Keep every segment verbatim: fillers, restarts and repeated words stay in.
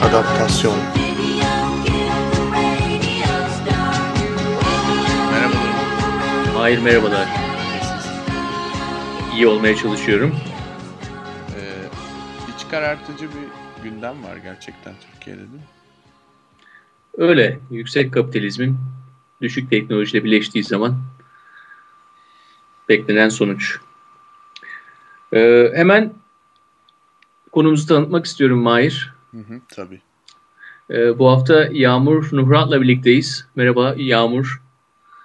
adaptasyon. Merhabalar. Hayır, merhabalar. İyi olmaya çalışıyorum. Ee, iç karartıcı bir gündem var gerçekten Türkiye'de, değil mi? Öyle. Yüksek kapitalizmin düşük teknolojiyle birleştiği zaman beklenen sonuç. Ee, hemen konumuzu tanıtmak istiyorum Mahir. Hı hı, tabii. Ee, bu hafta Yağmur Nuhrat'la birlikteyiz. Merhaba Yağmur.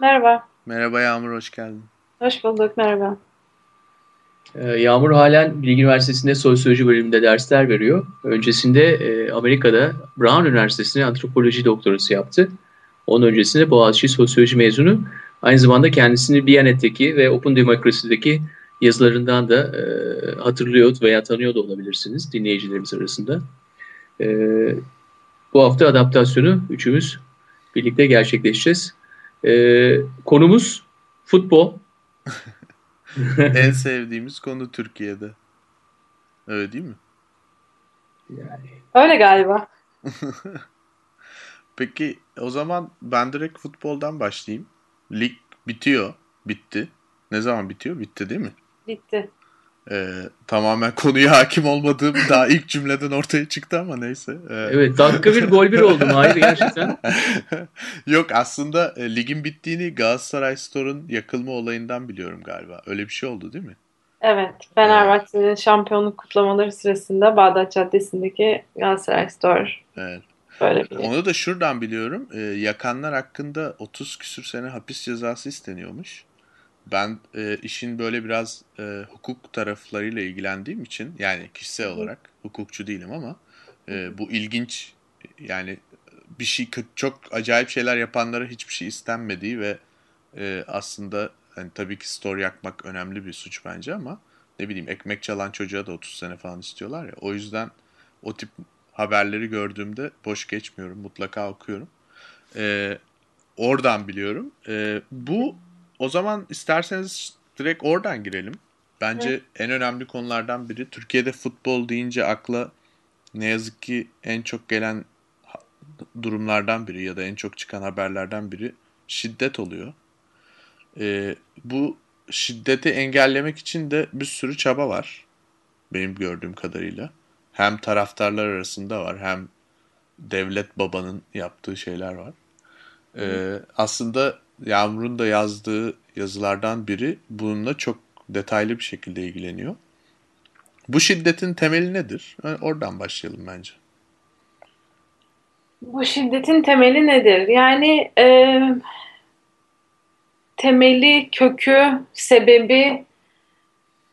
Merhaba. Merhaba Yağmur, hoş geldin. Hoş bulduk, merhaba. Ee, Yağmur halen Bilgi Üniversitesi'nde sosyoloji bölümünde dersler veriyor. Öncesinde e, Amerika'da Brown Üniversitesi'nde antropoloji doktorası yaptı. Onun öncesinde Boğaziçi sosyoloji mezunu. Aynı zamanda kendisini Bianet'teki ve Open Democracy'deki yazılarından da e, hatırlıyor veya tanıyor da olabilirsiniz dinleyicilerimiz arasında. E, bu hafta adaptasyonu üçümüz birlikte gerçekleşeceğiz. E, konumuz futbol. En sevdiğimiz konu Türkiye'de. Öyle değil mi? Yani. Öyle galiba. Peki o zaman ben direkt futboldan başlayayım. Lig bitiyor. Bitti. Ne zaman bitiyor? Bitti değil mi? Bitti. Ee, tamamen konuya hakim olmadığım daha ilk cümleden ortaya çıktı ama neyse. Ee... Evet, dakika bir gol bir oldum. Hayır gerçekten. Yok, aslında e, ligin bittiğini Galatasaray Store'un yakılma olayından biliyorum galiba. Öyle bir şey oldu değil mi? Evet. Fenerbahçe'nin evet. şampiyonluk kutlamaları sırasında Bağdat Caddesi'ndeki Galatasaray Store. Evet. Onu da şuradan biliyorum. E, yakanlar hakkında otuz küsür sene hapis cezası isteniyormuş. Ben e, işin böyle biraz e, hukuk taraflarıyla ilgilendiğim için, yani kişisel olarak hukukçu değilim ama e, bu ilginç, yani bir şey, çok acayip şeyler yapanlara hiçbir şey istenmediği ve e, aslında hani, tabii ki store yakmak önemli bir suç bence ama ne bileyim, ekmek çalan çocuğa da otuz sene falan istiyorlar ya, o yüzden o tip haberleri gördüğümde boş geçmiyorum, mutlaka okuyorum. E, oradan biliyorum. E, bu O zaman isterseniz direkt oradan girelim. Bence evet. En önemli konulardan biri. Türkiye'de futbol deyince akla ne yazık ki en çok gelen durumlardan biri ya da en çok çıkan haberlerden biri şiddet oluyor. Ee, bu şiddeti engellemek için de bir sürü çaba var. Benim gördüğüm kadarıyla. Hem taraftarlar arasında var, hem devlet babanın yaptığı şeyler var. Ee, evet. Aslında Yağmur'un da yazdığı yazılardan biri bununla çok detaylı bir şekilde ilgileniyor. Bu şiddetin temeli nedir? Oradan başlayalım bence. Bu şiddetin temeli nedir? Yani e, temeli, kökü, sebebi,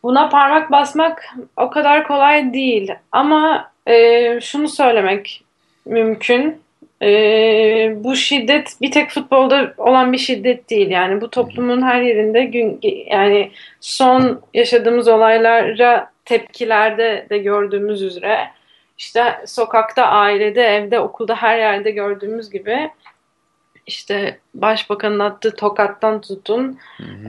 buna parmak basmak o kadar kolay değil. Ama e, şunu söylemek mümkün. Ee, bu şiddet bir tek futbolda olan bir şiddet değil, yani bu toplumun her yerinde gün, yani son yaşadığımız olaylara tepkilerde de gördüğümüz üzere, işte sokakta, ailede, evde, okulda, her yerde gördüğümüz gibi, işte başbakanın attığı tokattan tutun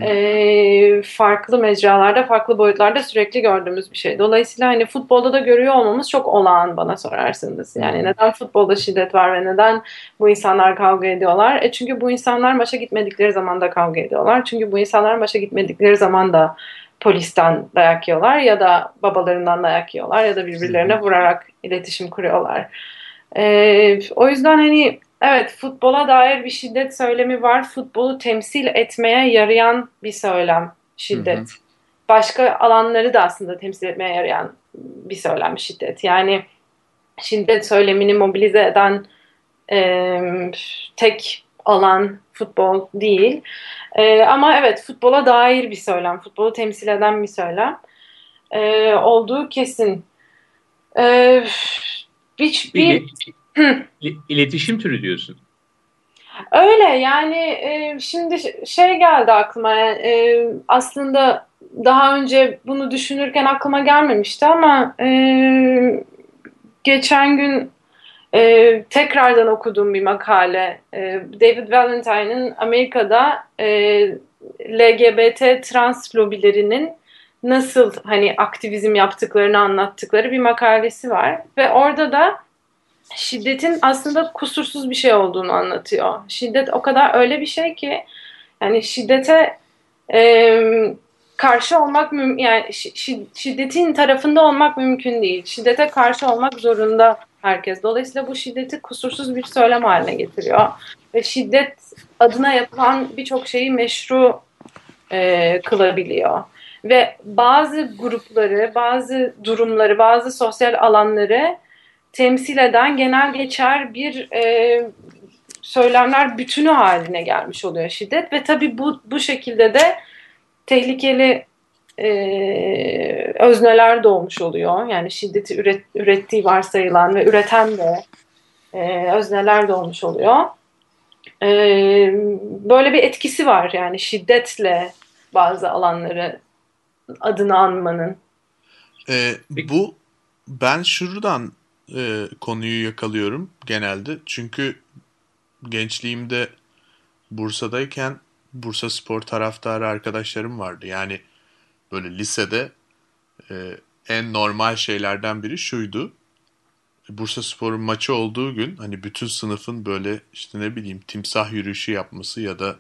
e, farklı mecralarda, farklı boyutlarda sürekli gördüğümüz bir şey. Dolayısıyla hani futbolda da görüyor olmamız çok olağan bana sorarsınız. Yani neden futbolda şiddet var ve neden bu insanlar kavga ediyorlar? E çünkü bu insanlar maça gitmedikleri zaman da kavga ediyorlar. Çünkü bu insanlar maça gitmedikleri zaman da polisten dayak yiyorlar ya da babalarından dayak yiyorlar ya da birbirlerine vurarak iletişim kuruyorlar. E, o yüzden hani evet, futbola dair bir şiddet söylemi var. Futbolu temsil etmeye yarayan bir söylem şiddet. Hı hı. Başka alanları da aslında temsil etmeye yarayan bir söylem şiddet. Yani şiddet söylemini mobilize eden e, tek alan futbol değil. E, ama evet, futbola dair bir söylem. Futbolu temsil eden bir söylem. E, olduğu kesin. E, hiçbir... Hı. İletişim türü diyorsun. Öyle yani e, şimdi şey geldi aklıma, e, aslında daha önce bunu düşünürken aklıma gelmemişti ama e, geçen gün e, tekrardan okuduğum bir makale, e, David Valentine'ın Amerika'da e, L G B T trans lobilerinin nasıl hani aktivizm yaptıklarını anlattıkları bir makalesi var ve orada da şiddetin aslında kusursuz bir şey olduğunu anlatıyor. Şiddet o kadar öyle bir şey ki, yani şiddete e, karşı olmak müm- yani şi- şiddetin tarafında olmak mümkün değil. Şiddete karşı olmak zorunda herkes. Dolayısıyla bu şiddeti kusursuz bir söylem haline getiriyor ve şiddet adına yapılan birçok şeyi meşru e, kılabiliyor. Ve bazı grupları, bazı durumları, bazı sosyal alanları temsil eden genel geçer bir e, söylemler bütünü haline gelmiş oluyor şiddet. Ve tabii bu bu şekilde de tehlikeli e, özneler doğmuş oluyor. Yani şiddeti üret, ürettiği varsayılan ve üreten de e, özneler doğmuş oluyor. E, böyle bir etkisi var yani şiddetle bazı alanları adını anmanın. E, bu ben şuradan e, konuyu yakalıyorum genelde. Çünkü gençliğimde Bursa'dayken Bursa Spor taraftarı arkadaşlarım vardı. Yani böyle lisede e, en normal şeylerden biri şuydu. Bursa Spor'un maçı olduğu gün hani bütün sınıfın böyle işte ne bileyim timsah yürüyüşü yapması ya da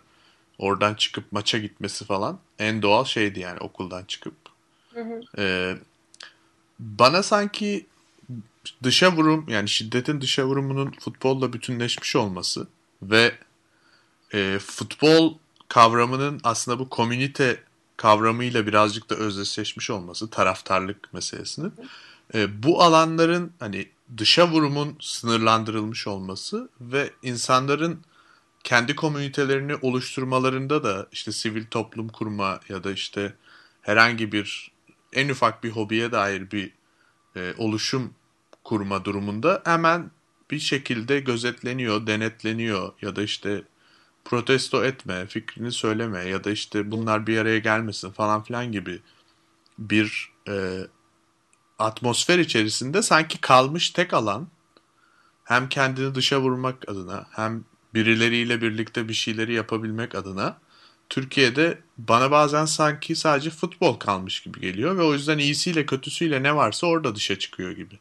oradan çıkıp maça gitmesi falan en doğal şeydi yani okuldan çıkıp. Hı hı. E, bana sanki dışa vurum yani şiddetin dışa vurumunun futbolla bütünleşmiş olması ve e, futbol kavramının aslında bu komünite kavramıyla birazcık da özdeşleşmiş olması, taraftarlık meselesinin. E, bu alanların hani dışa vurumun sınırlandırılmış olması ve insanların kendi komünitelerini oluşturmalarında da işte sivil toplum kurma ya da işte herhangi bir en ufak bir hobiye dair bir e, oluşum kurma durumunda hemen bir şekilde gözetleniyor, denetleniyor ya da işte protesto etme, fikrini söyleme ya da işte bunlar bir araya gelmesin falan filan gibi bir e, atmosfer içerisinde sanki kalmış tek alan hem kendini dışa vurmak adına hem birileriyle birlikte bir şeyleri yapabilmek adına Türkiye'de bana bazen sanki sadece futbol kalmış gibi geliyor ve o yüzden iyisiyle kötüsüyle ne varsa orada dışa çıkıyor gibi.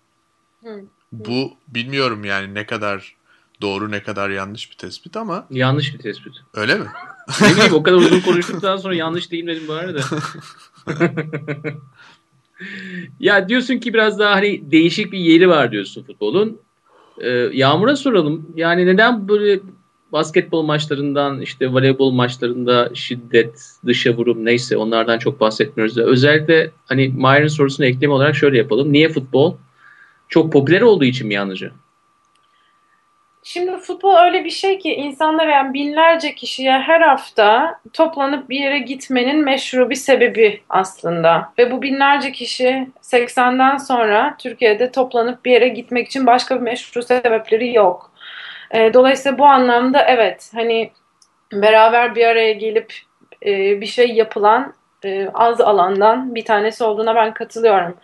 Hı. Bu bilmiyorum yani ne kadar doğru ne kadar yanlış bir tespit ama... Yanlış bir tespit. Öyle mi? Ne bileyim o kadar uzun konuştuktan sonra yanlış değil dedim bari de. Ya diyorsun ki biraz daha hani değişik bir yeri var diyorsun futbolun. Ee, Yağmur'a soralım. Yani neden böyle basketbol maçlarından işte voleybol maçlarında şiddet, dışa vurum neyse onlardan çok bahsetmiyoruz da. Özellikle hani Mahir'in sorusuna ekleme olarak şöyle yapalım. Niye futbol? Çok popüler olduğu için mi yalnızca? Şimdi futbol öyle bir şey ki insanlar yani binlerce kişiye her hafta toplanıp bir yere gitmenin meşru bir sebebi aslında. Ve bu binlerce kişi seksenden sonra Türkiye'de toplanıp bir yere gitmek için başka bir meşru sebepleri yok. Dolayısıyla bu anlamda evet hani beraber bir araya gelip bir şey yapılan az alandan bir tanesi olduğuna ben katılıyorum.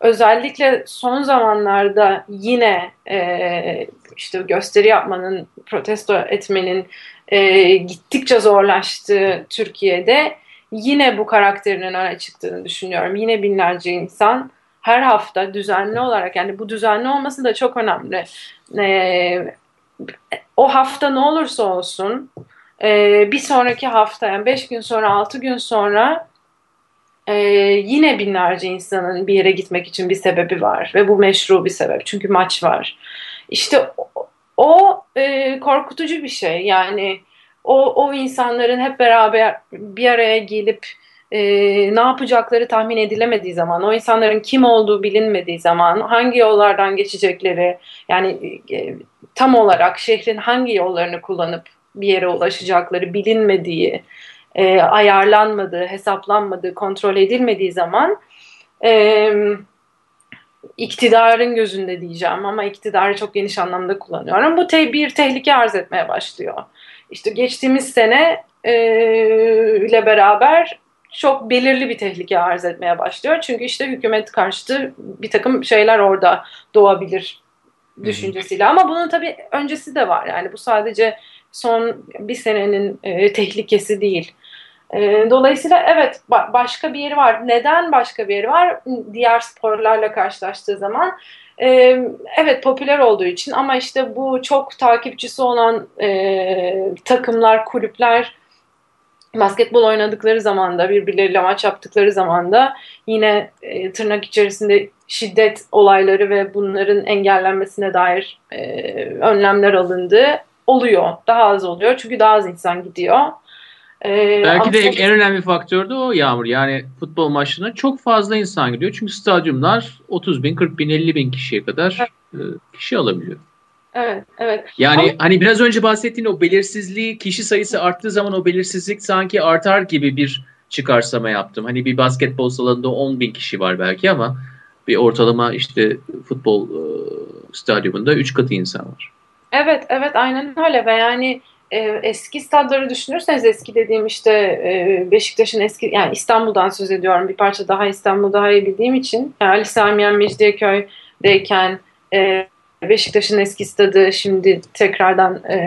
Özellikle son zamanlarda yine e, işte gösteri yapmanın, protesto etmenin e, gittikçe zorlaştığı Türkiye'de yine bu karakterinin öne çıktığını düşünüyorum. Yine binlerce insan her hafta düzenli olarak yani bu düzenli olması da çok önemli. E, o hafta ne olursa olsun e, bir sonraki hafta yani beş gün sonra altı gün sonra Ee, yine binlerce insanın bir yere gitmek için bir sebebi var ve bu meşru bir sebep çünkü maç var. İşte o, o e, korkutucu bir şey yani o, o insanların hep beraber bir araya gelip e, ne yapacakları tahmin edilemediği zaman, o insanların kim olduğu bilinmediği zaman, hangi yollardan geçecekleri yani e, tam olarak şehrin hangi yollarını kullanıp bir yere ulaşacakları bilinmediği, E, ayarlanmadığı, hesaplanmadığı, kontrol edilmediği zaman e, iktidarın gözünde diyeceğim ama iktidarı çok geniş anlamda kullanıyorum. Bu te- bir tehlike arz etmeye başlıyor. İşte geçtiğimiz sene e, ile beraber çok belirli bir tehlike arz etmeye başlıyor. Çünkü işte hükümet karşıtı bir takım şeyler orada doğabilir düşüncesiyle. Hmm. Ama bunun tabii öncesi de var. Yani bu sadece son bir senenin e, tehlikesi değil. E, dolayısıyla evet ba- başka bir yeri var. Neden başka bir yeri var? Diğer sporlarla karşılaştığı zaman. E, evet popüler olduğu için, ama işte bu çok takipçisi olan e, takımlar, kulüpler basketbol oynadıkları zaman da, birbirleriyle maç yaptıkları zaman da yine e, tırnak içerisinde şiddet olayları ve bunların engellenmesine dair e, önlemler alındı. Oluyor. Daha az oluyor. Çünkü daha az insan gidiyor. Ee, Belki de en önemli faktör de o Yağmur. Yani futbol maçlarına çok fazla insan gidiyor. Çünkü stadyumlar otuz bin, kırk bin, elli bin kişiye kadar evet. kişi alabiliyor. Evet, evet. Yani ama... hani biraz önce bahsettiğin o belirsizliği, kişi sayısı arttığı zaman o belirsizlik sanki artar gibi bir çıkarsama yaptım. Hani bir basketbol salonunda on bin kişi var belki, ama bir ortalama işte futbol stadyumunda üç katı insan var. Evet, evet aynen öyle ve yani e, eski stadları düşünürseniz, eski dediğim işte e, Beşiktaş'ın eski, yani İstanbul'dan söz ediyorum, bir parça daha İstanbul'u daha iyi bildiğim için. Yani Ali Sami Yen Müjde Köy'deyken e, Beşiktaş'ın eski stadı, şimdi tekrardan e,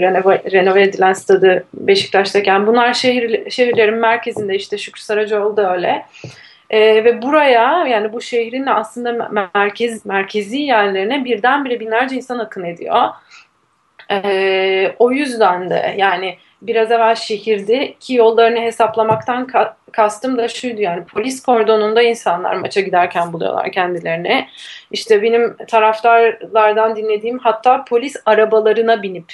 renova, renove edilen stadı Beşiktaş'tayken, bunlar şehir, şehirlerin merkezinde, işte Şükrü Saracoğlu da öyle. Ee, ve buraya, yani bu şehrin aslında merkez merkezi yerlerine birdenbire binlerce insan akın ediyor. Ee, o yüzden de yani biraz evvel şehirdeki yollarını hesaplamaktan ka- kastım da şuydu, yani polis kordonunda insanlar maça giderken buluyorlar kendilerini. İşte benim taraftarlardan dinlediğim, hatta polis arabalarına binip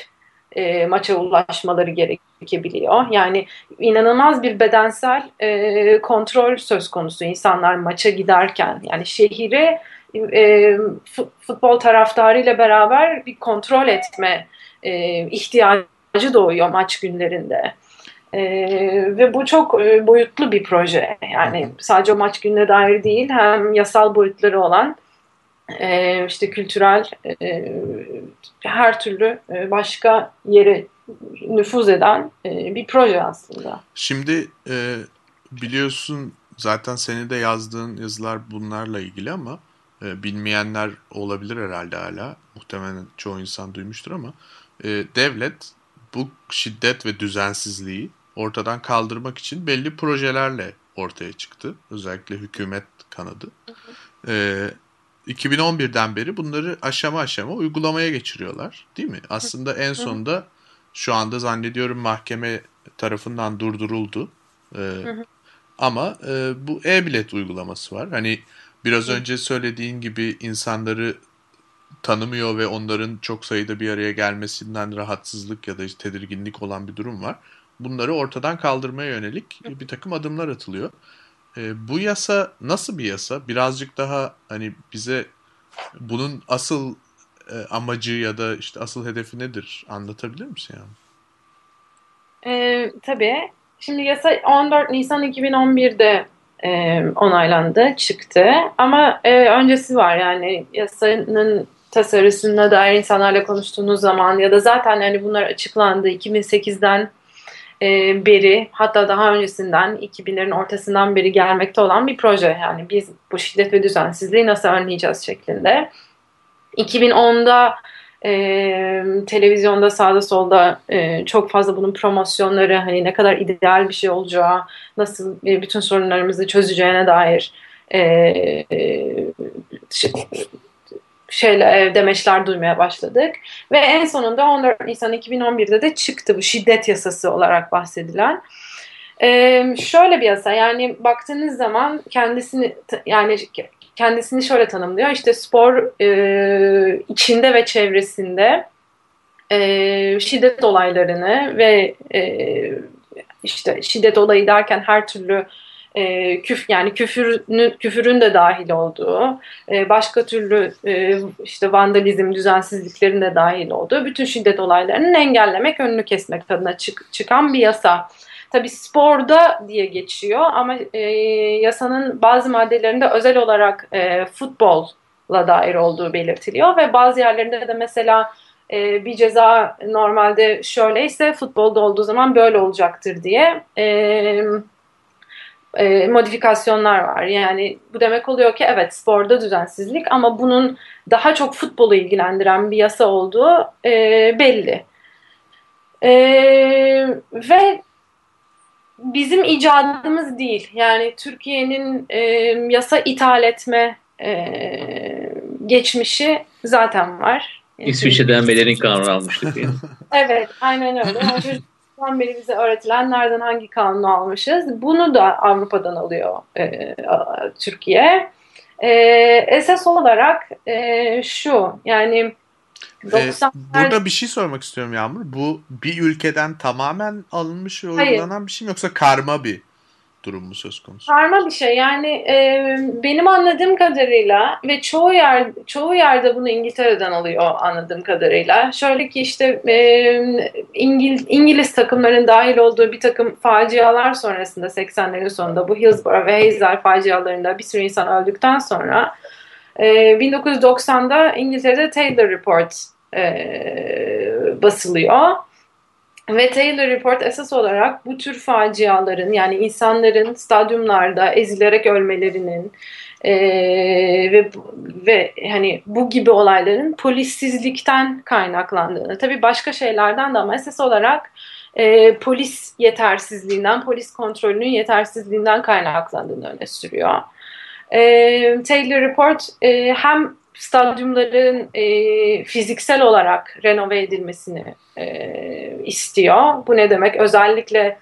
E, maça ulaşmaları gerekebiliyor. Yani inanılmaz bir bedensel e, kontrol söz konusu insanlar maça giderken. Yani şehri e, futbol taraftarıyla beraber bir kontrol etme e, ihtiyacı doğuyor maç günlerinde. E, ve bu çok e, boyutlu bir proje. Yani sadece maç gününe dair değil, hem yasal boyutları olan, Ee, işte kültürel, e, her türlü e, başka yere nüfuz eden e, bir proje aslında. Şimdi e, biliyorsun zaten senin de yazdığın yazılar bunlarla ilgili, ama e, bilmeyenler olabilir herhalde hala. Muhtemelen çoğu insan duymuştur ama e, devlet bu şiddet ve düzensizliği ortadan kaldırmak için belli projelerle ortaya çıktı. Özellikle hükümet kanadı. Hı hı. E, iki bin on birden beri bunları aşama aşama uygulamaya geçiriyorlar, değil mi? Aslında en sonunda şu anda zannediyorum mahkeme tarafından durduruldu. Ee, ama e, bu e-bilet uygulaması var. Hani biraz önce söylediğin gibi insanları tanımıyor ve onların çok sayıda bir araya gelmesinden rahatsızlık ya da işte tedirginlik olan bir durum var. Bunları ortadan kaldırmaya yönelik bir takım adımlar atılıyor. Bu yasa nasıl bir yasa? Birazcık daha hani bize bunun asıl amacı ya da işte asıl hedefi nedir? Anlatabilir misin yani? E, tabii. Şimdi yasa on dört Nisan iki bin on birde e, onaylandı, çıktı. Ama e, öncesi var, yani yasanın tasarısına dair insanlarla konuştuğunuz zaman ya da zaten hani bunlar açıklandı iki bin sekizden beri, hatta daha öncesinden, iki binlerin ortasından beri gelmekte olan bir proje. Yani biz bu şiddet ve düzensizliği nasıl önleyeceğiz şeklinde. iki bin onda e, televizyonda sağda solda e, çok fazla bunun promosyonları, hani ne kadar ideal bir şey olacağı, nasıl e, bütün sorunlarımızı çözeceğine dair e, e, şey, şeyle demeçler duymaya başladık. Ve en sonunda on dört Nisan iki bin on birde de çıktı bu şiddet yasası olarak bahsedilen. Ee, şöyle bir yasa, yani baktığınız zaman kendisini yani kendisini şöyle tanımlıyor. İşte spor e, içinde ve çevresinde e, şiddet olaylarını ve e, işte şiddet olayı derken her türlü E, küf yani küfürün, küfürün de dahil olduğu, e, başka türlü e, işte vandalizm, düzensizliklerin de dahil olduğu bütün şiddet olaylarının engellemek, önünü kesmek adına çık, çıkan bir yasa. Tabii sporda diye geçiyor ama e, yasanın bazı maddelerinde özel olarak e, futbolla dair olduğu belirtiliyor ve bazı yerlerinde de mesela e, bir ceza normalde şöyleyse futbolda olduğu zaman böyle olacaktır diye E, E, modifikasyonlar var. Yani bu demek oluyor ki evet sporda düzensizlik, ama bunun daha çok futbolu ilgilendiren bir yasa olduğu e, belli. E, ve bizim icadımız değil. Yani Türkiye'nin e, yasa ithal etme e, geçmişi zaten var. Yani İsviçre'den Belerin kanunu almıştık. Yani. Evet, aynen öyle. O çocuktan beri bize öğretilen nereden hangi kanunu almışız. Bunu da Avrupa'dan alıyor e, Türkiye. E, esas olarak e, şu, yani doksanlar... Burada bir şey sormak istiyorum Yağmur. Bu bir ülkeden tamamen alınmış ve uygulanan Hayır. bir şey mi, yoksa karma bir durum mu söz konusu? Karma bir şey. Yani e, benim anladığım kadarıyla ve çoğu yer çoğu yerde bunu İngiltere'den alıyor anladığım kadarıyla. Şöyle ki işte e, İngiliz, İngiliz takımların dahil olduğu bir takım facialar sonrasında seksenlerin sonunda bu Hillsborough ve Heysel facialarında bir sürü insan öldükten sonra bin dokuz yüz doksanda İngiltere'de Taylor Report e, basılıyor ve Taylor Report esas olarak bu tür faciaların, yani insanların stadyumlarda ezilerek ölmelerinin e, ve ve hani bu gibi olayların polissizlikten kaynaklandığını, tabii başka şeylerden de ama esas olarak e, polis yetersizliğinden, polis kontrolünün yetersizliğinden kaynaklandığını öne sürüyor. E, Taylor Report e, hem stadyumların e, fiziksel olarak renove edilmesini e, istiyor. Bu ne demek? Özellikle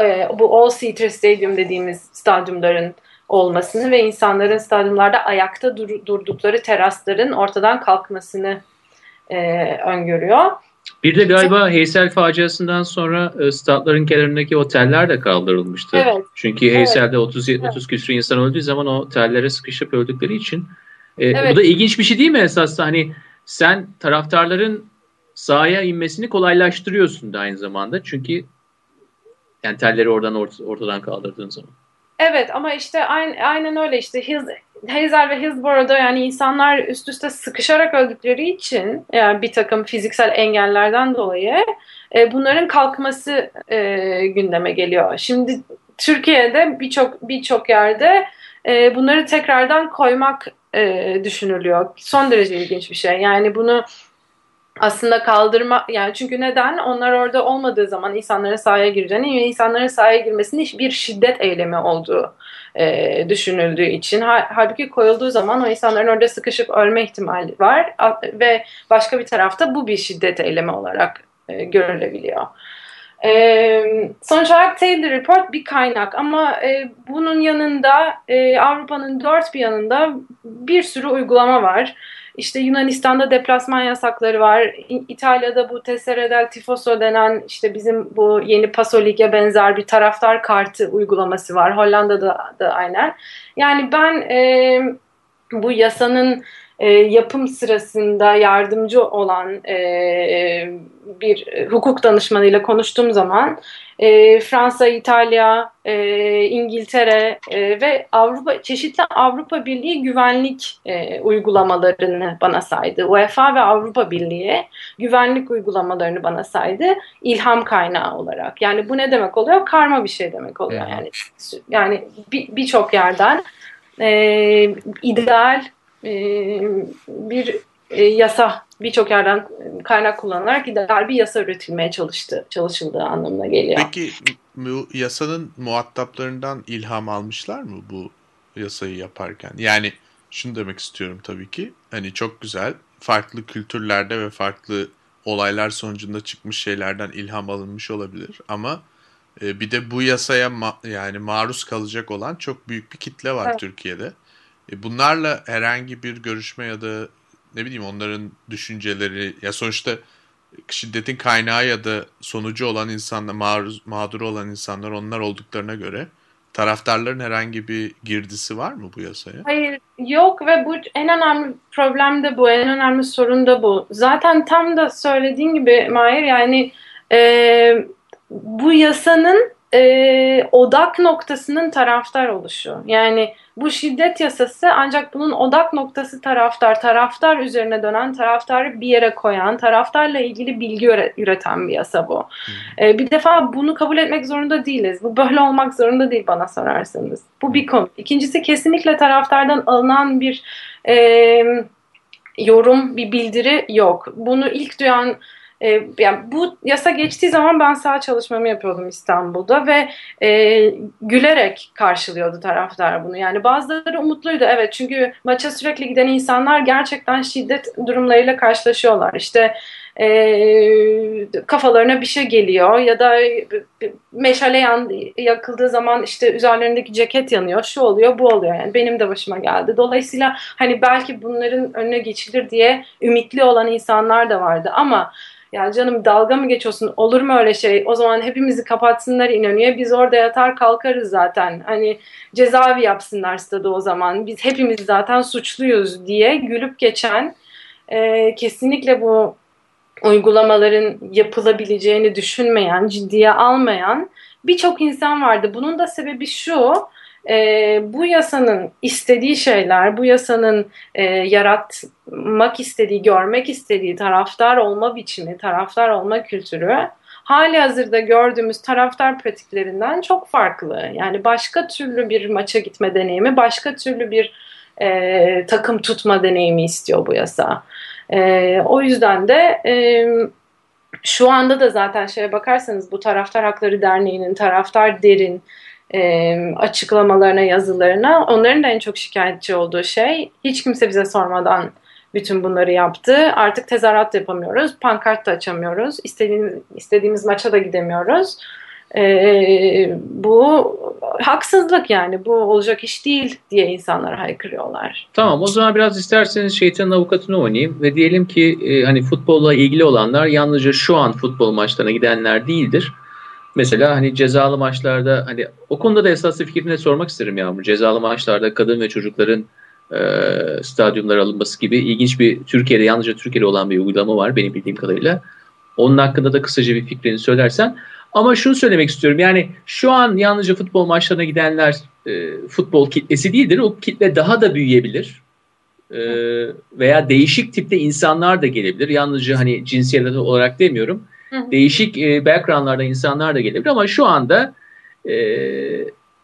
e, bu All Seat Stadium dediğimiz stadyumların olmasını ve insanların stadyumlarda ayakta dur- durdukları terasların ortadan kalkmasını e, öngörüyor. Bir de galiba Heysel faciasından sonra e, statların kenarındaki oteller de kaldırılmıştı. Evet. Çünkü Heysel'de evet. otuz, otuz küsur insan öldüğü zaman o tellere sıkışıp öldükleri için. E, evet. Bu da ilginç bir şey değil mi esasında? Hani sen taraftarların sahaya inmesini kolaylaştırıyorsun da aynı zamanda. Çünkü yani telleri oradan ort- ortadan kaldırdığın zaman. Evet, ama işte aynı, aynen öyle işte Heysel ve Hillsborough'da yani insanlar üst üste sıkışarak öldükleri için, yani bir takım fiziksel engellerden dolayı e, bunların kalkması e, gündeme geliyor. Şimdi Türkiye'de birçok birçok yerde e, bunları tekrardan koymak e, düşünülüyor. Son derece ilginç bir şey. Yani bunu aslında kaldırma, yani çünkü neden? Onlar orada olmadığı zaman insanlara sahaya gireceğini ve insanlara sahaya girmesinin bir şiddet eylemi olduğu e, düşünüldüğü için. Halbuki koyulduğu zaman o insanların orada sıkışıp ölme ihtimali var ve başka bir tarafta bu bir şiddet eylemi olarak e, görülebiliyor. E, sonuç olarak Taylor Report bir kaynak, ama e, bunun yanında e, Avrupa'nın dört bir yanında bir sürü uygulama var. İşte Yunanistan'da deplasman yasakları var. İtalya'da bu Tesseredel Tifoso denen işte bizim bu yeni Pasolig'e benzer bir taraftar kartı uygulaması var. Hollanda'da da aynen. Yani ben e, bu yasanın e, yapım sırasında yardımcı olan e, bir hukuk danışmanıyla konuştuğum zaman e, Fransa, İtalya, e, İngiltere e, ve Avrupa çeşitli Avrupa Birliği güvenlik e, uygulamalarını bana saydı. UEFA ve Avrupa Birliği güvenlik uygulamalarını bana saydı ilham kaynağı olarak. Yani bu ne demek oluyor? Karma bir şey demek oluyor. Yani yani bir, birçok yerden e, ideal e, bir E, yasa, birçok yerden kaynak kullanılarak ideal bir yasa üretilmeye çalıştı, çalışıldığı anlamına geliyor. Peki bu yasanın muhataplarından ilham almışlar mı bu yasayı yaparken? Yani şunu demek istiyorum tabii ki, hani çok güzel, farklı kültürlerde ve farklı olaylar sonucunda çıkmış şeylerden ilham alınmış olabilir ama e, bir de bu yasaya ma- yani maruz kalacak olan çok büyük bir kitle var, evet. Türkiye'de. E, bunlarla herhangi bir görüşme ya da ne bileyim onların düşünceleri, ya sonuçta şiddetin kaynağı ya da sonucu olan insanlar, maruz, mağdur olan insanlar onlar olduklarına göre taraftarların herhangi bir girdisi var mı bu yasaya? Hayır, yok ve bu en önemli problem de bu, en önemli sorun da bu. Zaten tam da söylediğin gibi Mahir, yani e, bu yasanın e, odak noktasının taraftar oluşu. Yani bu şiddet yasası, ancak bunun odak noktası taraftar, taraftar üzerine dönen, taraftarı bir yere koyan, taraftarla ilgili bilgi üreten bir yasa bu. Ee, bir defa bunu kabul etmek zorunda değiliz. Bu böyle olmak zorunda değil bana sorarsanız. Bu bir konu. İkincisi, kesinlikle taraftardan alınan bir e, yorum, bir bildiri yok. Bunu ilk duyan E, yani bu yasa geçtiği zaman ben saha çalışmamı yapıyordum İstanbul'da ve e, gülerek karşılıyordu taraftar bunu. Yani bazıları umutluydu, evet, çünkü maça sürekli giden insanlar gerçekten şiddet durumlarıyla karşılaşıyorlar. İşte E, kafalarına bir şey geliyor ya da meşale yan, yakıldığı zaman işte üzerlerindeki ceket yanıyor, şu oluyor, bu oluyor. Yani benim de başıma geldi. Dolayısıyla hani belki bunların önüne geçilir diye ümitli olan insanlar da vardı ama ya canım, dalga mı geçiyorsun, olur mu öyle şey, o zaman hepimizi kapatsınlar İnönü'ye, biz orada yatar kalkarız zaten, hani cezaevi yapsınlar stadı o zaman, biz hepimiz zaten suçluyuz diye gülüp geçen e, kesinlikle bu uygulamaların yapılabileceğini düşünmeyen, ciddiye almayan birçok insan vardı. Bunun da sebebi şu, e, bu yasanın istediği şeyler, bu yasanın e, yaratmak istediği, görmek istediği taraftar olma biçimi, taraftar olma kültürü hali hazırda gördüğümüz taraftar pratiklerinden çok farklı. Yani başka türlü bir maça gitme deneyimi, başka türlü bir e, takım tutma deneyimi istiyor bu yasa. Ee, o yüzden de e, şu anda da zaten şeye bakarsanız bu Taraftar Hakları Derneği'nin Taraftar Derin e, açıklamalarına, yazılarına, onların da en çok şikayetçi olduğu şey, hiç kimse bize sormadan bütün bunları yaptı. Artık tezahürat yapamıyoruz, pankart da açamıyoruz, istediğimiz, istediğimiz maça da gidemiyoruz. E, bu haksızlık, yani bu olacak iş değil diye insanlar haykırıyorlar. Tamam, o zaman biraz isterseniz şeytanın avukatını oynayayım ve diyelim ki e, hani futbolla ilgili olanlar yalnızca şu an futbol maçlarına gidenler değildir. Mesela hani cezalı maçlarda, hani o konuda da esas fikrini sormak isterim Yağmur. Cezalı maçlarda kadın ve çocukların e, stadyumlara alınması gibi ilginç bir Türkiye'de, yalnızca Türkiye'de olan bir uygulama var benim bildiğim kadarıyla. Onun hakkında da kısaca bir fikrini söylersen. Ama şunu söylemek istiyorum, yani şu an yalnızca futbol maçlarına gidenler e, futbol kitlesi değildir. O kitle daha da büyüyebilir e, veya değişik tipte insanlar da gelebilir. Yalnızca hani cinsiyet olarak demiyorum. Hı hı. Değişik e, backgroundlarda insanlar da gelebilir ama şu anda e,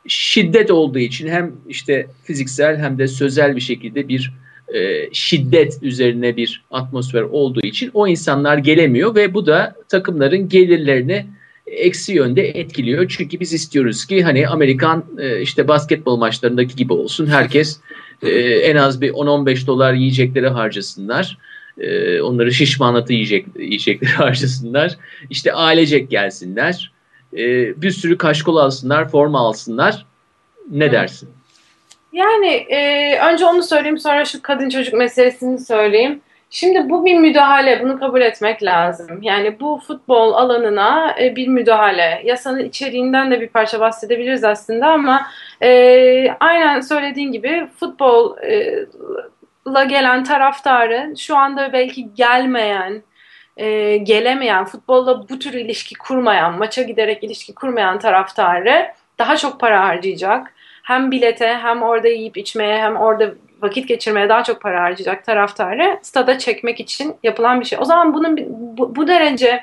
şiddet olduğu için hem işte fiziksel hem de sözel bir şekilde bir e, şiddet üzerine bir atmosfer olduğu için o insanlar gelemiyor ve bu da takımların gelirlerini eksi yönde etkiliyor. Çünkü biz istiyoruz ki hani Amerikan işte basketbol maçlarındaki gibi olsun. Herkes en az bir on on beş dolar yiyeceklere harcasınlar. Onları şişmanlatı yiyecek, yiyecekleri harcasınlar. İşte ailecek gelsinler. Bir sürü kaşkol alsınlar, forma alsınlar. Ne dersin? Yani e, önce onu söyleyeyim, sonra şu kadın çocuk meselesini söyleyeyim. Şimdi bu bir müdahale, bunu kabul etmek lazım. Yani bu futbol alanına bir müdahale. Yasanın içeriğinden de bir parça bahsedebiliriz aslında ama e, aynen söylediğin gibi futbolla gelen taraftarı şu anda belki gelmeyen, e, gelemeyen, futbolla bu tür ilişki kurmayan, maça giderek ilişki kurmayan taraftarı daha çok para harcayacak. Hem bilete, hem orada yiyip içmeye, hem orada vakit geçirmeye daha çok para harcayacak taraftarı stada çekmek için yapılan bir şey. O zaman bunun bu, bu derece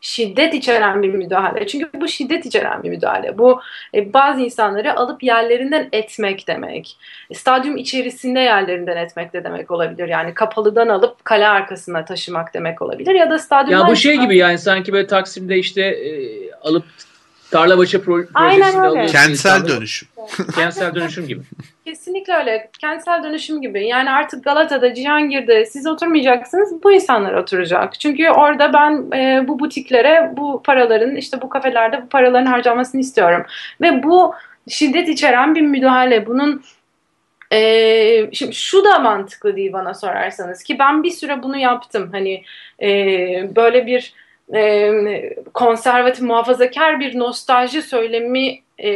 şiddet içeren bir müdahale. Çünkü bu şiddet içeren bir müdahale. Bu e, bazı insanları alıp yerlerinden etmek demek. Stadyum içerisinde yerlerinden etmek de demek olabilir. Yani kapalıdan alıp kale arkasına taşımak demek olabilir. Ya da stadyumdan... Ya bu şey gibi, yani sanki böyle Taksim'de işte e, alıp Tarlabaşı pro- projesinde alıyoruz. Kentsel dönüşüm. Kentsel dönüşüm gibi. Kesinlikle öyle. Kentsel dönüşüm gibi. Yani artık Galata'da, Cihangir'de siz oturmayacaksınız, bu insanlar oturacak. Çünkü orada ben e, bu butiklere bu paraların, işte bu kafelerde bu paraların harcanmasını istiyorum. Ve bu şiddet içeren bir müdahale. Bunun Ee, şimdi şu da mantıklı değil bana sorarsanız, ki ben bir süre bunu yaptım. Hani e, böyle bir Ee, konservatif, muhafazakar bir nostalji söylemi e,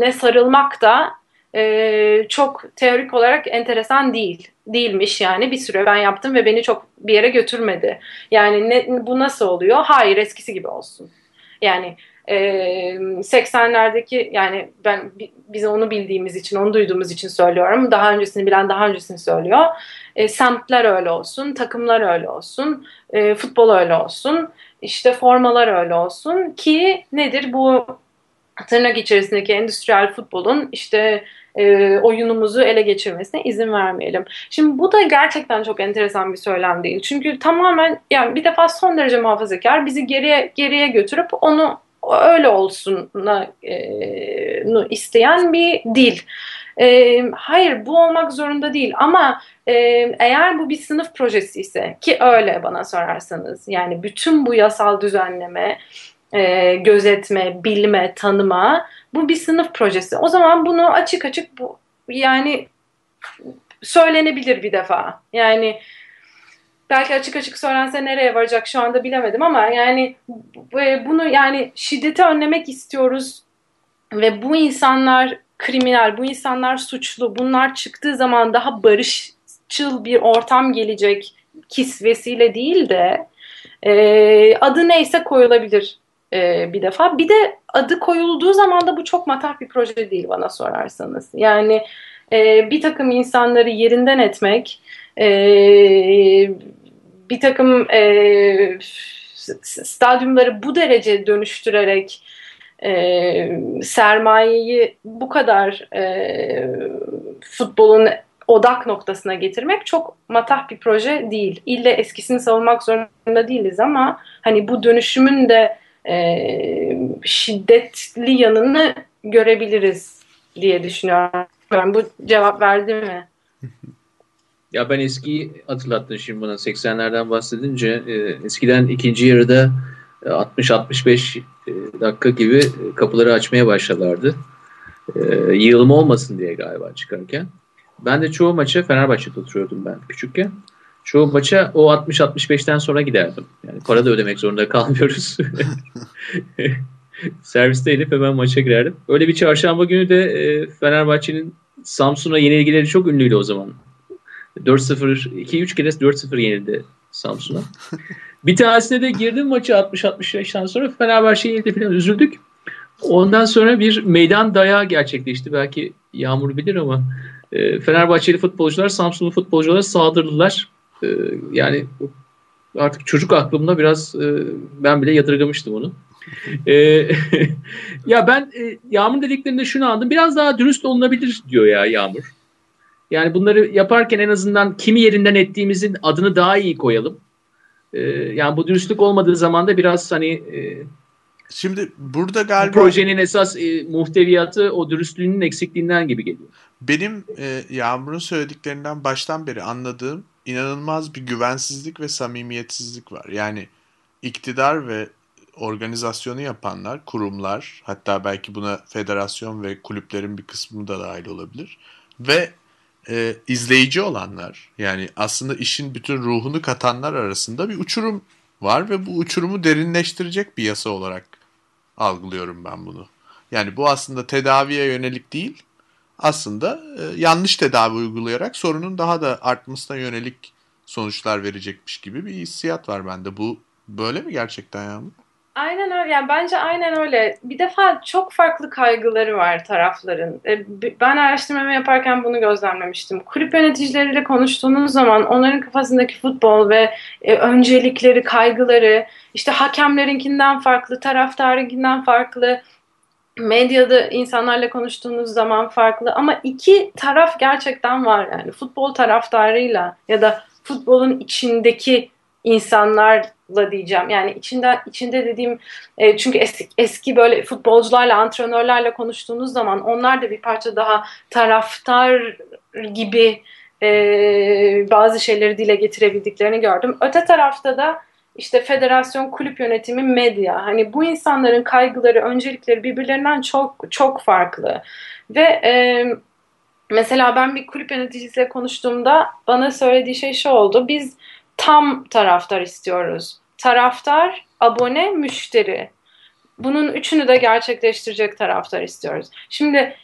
ne sarılmak da e, çok teorik olarak enteresan değil değilmiş yani. Bir süre ben yaptım ve beni çok bir yere götürmedi. Yani ne, bu nasıl oluyor? Hayır, eskisi gibi olsun. Yani e, seksenlerdeki, yani ben biz onu bildiğimiz için, onu duyduğumuz için söylüyorum. Daha öncesini bilen daha öncesini söylüyor. E, semtler öyle olsun, takımlar öyle olsun, e, futbol öyle olsun, işte formalar öyle olsun ki nedir bu tırnak içerisindeki endüstriyel futbolun işte e, oyunumuzu ele geçirmesine izin vermeyelim. Şimdi bu da gerçekten çok enteresan bir söylem değil. Çünkü tamamen yani bir defa son derece muhafazakar, bizi geriye geriye götürüp onu öyle olsun e, isteyen bir dil. E, hayır, bu olmak zorunda değil ama e, eğer bu bir sınıf projesi ise, ki öyle bana sorarsanız, yani bütün bu yasal düzenleme, e, gözetme, bilme, tanıma, bu bir sınıf projesi. O zaman bunu açık açık bu, yani söylenebilir bir defa. Yani belki açık açık söylense nereye varacak şu anda bilemedim ama yani e, bunu yani şiddeti önlemek istiyoruz ve bu insanlar kriminal, bu insanlar suçlu, bunlar çıktığı zaman daha barışçıl bir ortam gelecek kisvesiyle değil de e, adı neyse koyulabilir e, bir defa. Bir de adı koyulduğu zaman da bu çok matah bir proje değil bana sorarsanız. Yani e, bir takım insanları yerinden etmek, e, bir takım e, stadyumları bu derece dönüştürerek Ee, sermayeyi bu kadar e, futbolun odak noktasına getirmek çok matah bir proje değil. İlle eskisini savunmak zorunda değiliz ama hani bu dönüşümün de e, şiddetli yanını görebiliriz diye düşünüyorum. Yani bu cevap verdi mi? Ya ben eskiyi hatırlattım şimdi bana. seksenlerden bahsedince e, eskiden ikinci yarıda altmış altmış beş dakika gibi kapıları açmaya başladılardı. E, yığılma olmasın diye galiba çıkarken. Ben de çoğu maça Fenerbahçe'de oturuyordum ben küçükken. Çoğu maça o altmış altmış beşten sonra giderdim. Yani para da ödemek zorunda kalmıyoruz. Serviste inip hemen maça girerdim. Öyle bir çarşamba günü de e, Fenerbahçe'nin Samsun'a yenilgileri çok ünlüydü o zaman. dört sıfır, iki üç kere dört sıfır yenildi Samsun'a. Bir tanesine de girdim maçı altmış altmış beşten sonra Fenerbahçe'ye yenildi falan, üzüldük. Ondan sonra bir meydan dayağı gerçekleşti. Belki Yağmur bilir ama e, Fenerbahçeli futbolcular Samsunlu futbolculara saldırdılar. E, yani artık çocuk aklımda biraz e, ben bile yadırgamıştım onu. E, ya ben e, Yağmur dediklerinde şunu anladım. Biraz daha dürüst olunabilir diyor ya Yağmur. Yani bunları yaparken en azından kimi yerinden ettiğimizin adını daha iyi koyalım. Ee, yani bu dürüstlük olmadığı zaman da biraz hani e, şimdi burada galiba projenin esas e, muhteviyatı o dürüstlüğünün eksikliğinden gibi geliyor. Benim e, Yağmur'un söylediklerinden baştan beri anladığım inanılmaz bir güvensizlik ve samimiyetsizlik var. Yani iktidar ve organizasyonu yapanlar, kurumlar, hatta belki buna federasyon ve kulüplerin bir kısmı da dahil olabilir ve E, izleyici olanlar, yani aslında işin bütün ruhunu katanlar arasında bir uçurum var ve bu uçurumu derinleştirecek bir yasa olarak algılıyorum ben bunu. Yani bu aslında tedaviye yönelik değil, aslında e, yanlış tedavi uygulayarak sorunun daha da artmasına yönelik sonuçlar verecekmiş gibi bir hissiyat var bende. Bu böyle mi gerçekten Yağmur? Aynen öyle. Yani bence aynen öyle. Bir defa çok farklı kaygıları var tarafların. Ben araştırmamı yaparken bunu gözlemlemiştim. Kulüp yöneticileriyle konuştuğunuz zaman onların kafasındaki futbol ve öncelikleri, kaygıları, işte hakemlerinkinden farklı, taraftarınkinden farklı, medyada insanlarla konuştuğunuz zaman farklı. Ama iki taraf gerçekten var yani. Futbol taraftarıyla ya da futbolun içindeki insanlarla diyeceğim. Yani içinde içinde dediğim e, çünkü eski, eski böyle futbolcularla, antrenörlerle konuştuğunuz zaman onlar da bir parça daha taraftar gibi e, bazı şeyleri dile getirebildiklerini gördüm. Öte tarafta da işte federasyon, kulüp yönetimi, medya. Hani bu insanların kaygıları, öncelikleri birbirlerinden çok çok farklı. Ve e, mesela ben bir kulüp yöneticisiyle konuştuğumda bana söylediği şey şu oldu. Biz tam taraftar istiyoruz. Taraftar, abone, müşteri. Bunun üçünü de gerçekleştirecek taraftar istiyoruz. Şimdi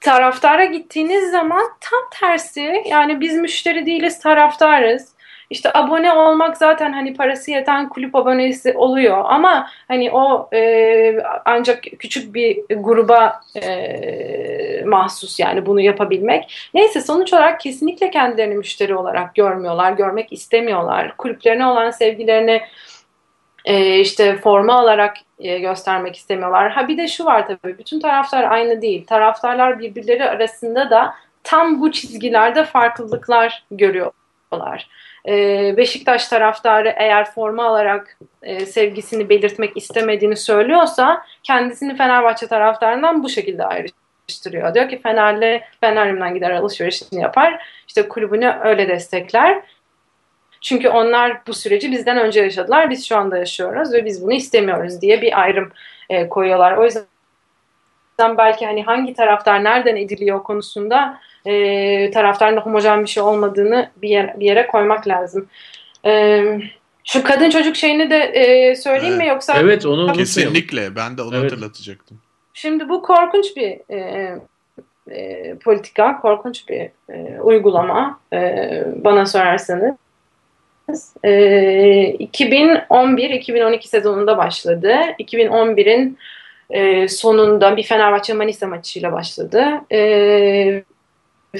taraftara gittiğiniz zaman tam tersi. Yani biz müşteri değiliz, taraftarız. İşte abone olmak zaten hani parası yeten kulüp abonesi oluyor. Ama hani o e, ancak küçük bir gruba e, mahsus yani bunu yapabilmek. Neyse, sonuç olarak kesinlikle kendilerini müşteri olarak görmüyorlar, görmek istemiyorlar. Kulüplerine olan sevgilerini e, işte forma alarak göstermek istemiyorlar. Ha bir de şu var tabii, bütün taraftar aynı değil. Taraftarlar birbirleri arasında da tam bu çizgilerde farklılıklar görüyorlar. Ee, Beşiktaş taraftarı eğer forma alarak e, sevgisini belirtmek istemediğini söylüyorsa kendisini Fenerbahçe taraftarından bu şekilde ayrıştırıyor. Diyor ki Fenerli, Fener'imden gider alışverişini yapar, işte kulübünü öyle destekler. Çünkü onlar bu süreci bizden önce yaşadılar, biz şu anda yaşıyoruz ve biz bunu istemiyoruz diye bir ayrım e, koyuyorlar. O yüzden belki hani hangi taraftar nereden ediliyor konusunda e, taraftarın da homojen bir şey olmadığını bir yere, bir yere koymak lazım. E, şu kadın çocuk şeyini de e, söyleyeyim evet. mi yoksa? Evet, onu kesinlikle ben de onu evet. hatırlatacaktım. Şimdi bu korkunç bir e, e, politika, korkunç bir e, uygulama e, bana sorarsanız. iki bin on bir iki bin on iki sezonunda başladı. iki bin on birin sonunda bir Fenerbahçe Manisa maçıyla başladı.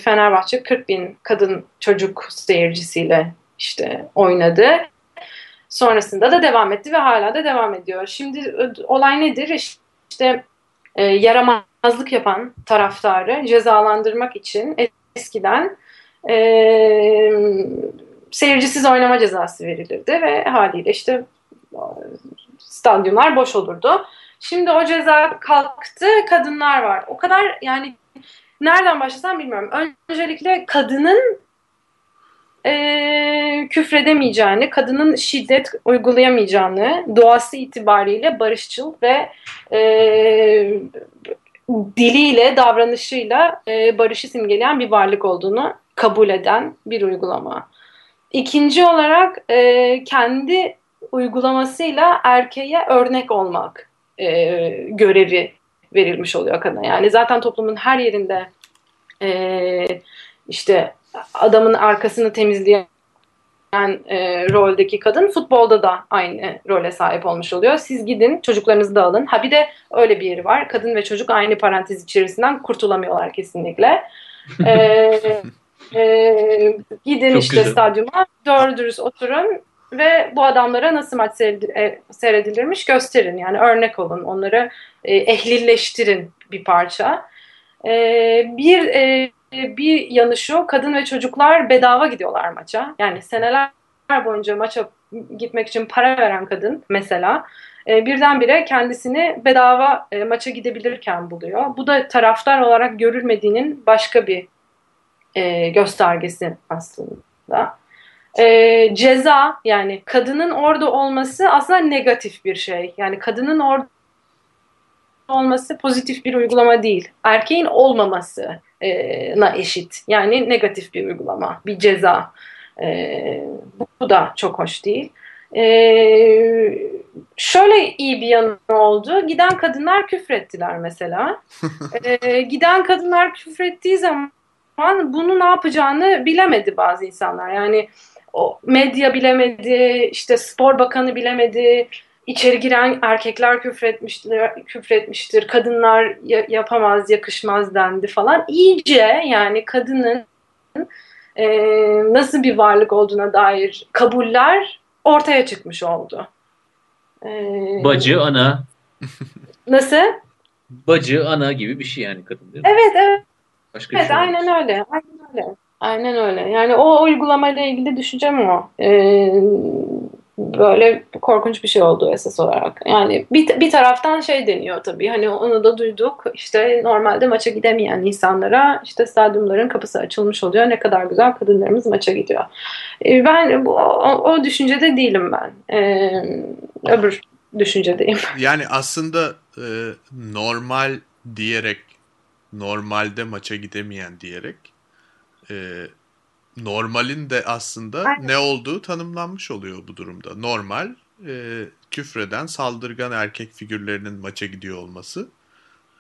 Fenerbahçe kırk bin kadın çocuk seyircisiyle işte oynadı. Sonrasında da devam etti ve hala da devam ediyor. Şimdi olay nedir? İşte yaramazlık yapan taraftarı cezalandırmak için eskiden seyircisiz oynama cezası verilirdi ve haliyle işte stadyumlar boş olurdu. Şimdi o ceza kalktı, kadınlar var. O kadar yani nereden başlasam bilmiyorum. Öncelikle kadının e, küfredemeyeceğini, kadının şiddet uygulayamayacağını, doğası itibariyle barışçıl ve e, diliyle, davranışıyla e, barışı simgeleyen bir varlık olduğunu kabul eden bir uygulama. İkinci olarak e, kendi uygulamasıyla erkeğe örnek olmak e, görevi verilmiş oluyor kadına. Yani zaten toplumun her yerinde e, işte adamın arkasını temizleyen e, roldeki kadın futbolda da aynı role sahip olmuş oluyor. Siz gidin çocuklarınızı da alın. Ha bir de öyle bir yeri var. Kadın ve çocuk aynı parantez içerisinden kurtulamıyorlar kesinlikle. Evet. Ee, gidin çok işte güzel. Stadyuma dördürüz oturun ve bu adamlara nasıl maç seyredilirmiş gösterin, yani örnek olun, onları e, ehlilleştirin bir parça. Ee, bir e, bir yanı şu, kadın ve çocuklar bedava gidiyorlar maça, yani seneler boyunca maça gitmek için para veren kadın mesela e, birdenbire kendisini bedava e, maça gidebilirken buluyor. Bu da taraftar olarak görülmediğinin başka bir E, göstergesi aslında. E, ceza, yani kadının orada olması aslında negatif bir şey. Yani kadının orada olması pozitif bir uygulama değil. Erkeğin olmamasına eşit. Yani negatif bir uygulama, bir ceza. E, bu da çok hoş değil. E, şöyle iyi bir yanı oldu. Giden kadınlar küfrettiler mesela. E, giden kadınlar küfrettiği zaman bunu ne yapacağını bilemedi bazı insanlar. Yani o medya bilemedi, işte spor bakanı bilemedi, içeri giren erkekler küfretmiştir, küfretmiştir, kadınlar yapamaz, yakışmaz dendi falan. İyice yani kadının e, nasıl bir varlık olduğuna dair kabuller ortaya çıkmış oldu. E, Bacı, ana. Nasıl? Bacı, ana gibi bir şey yani kadın değil mi? Evet, evet. Başka evet, şey aynen olmuş. Öyle, aynen öyle, aynen öyle. Yani o uygulamayla ilgili düşüncem o. Ee, böyle korkunç bir şey oldu esas olarak. Yani bir bir taraftan şey deniyor tabii, hani onu da duyduk. İşte normalde maça gidemeyen insanlara işte stadyumların kapısı açılmış oluyor. Ne kadar güzel, kadınlarımız maça gidiyor. Ee, ben bu, o, o düşüncede değilim ben. Ee, öbür düşüncedeyim. Yani aslında e, normal diyerek. Normalde maça gidemeyen diyerek e, normalin de aslında aynen. ne olduğu tanımlanmış oluyor bu durumda. Normal e, küfreden, saldırgan erkek figürlerinin maça gidiyor olması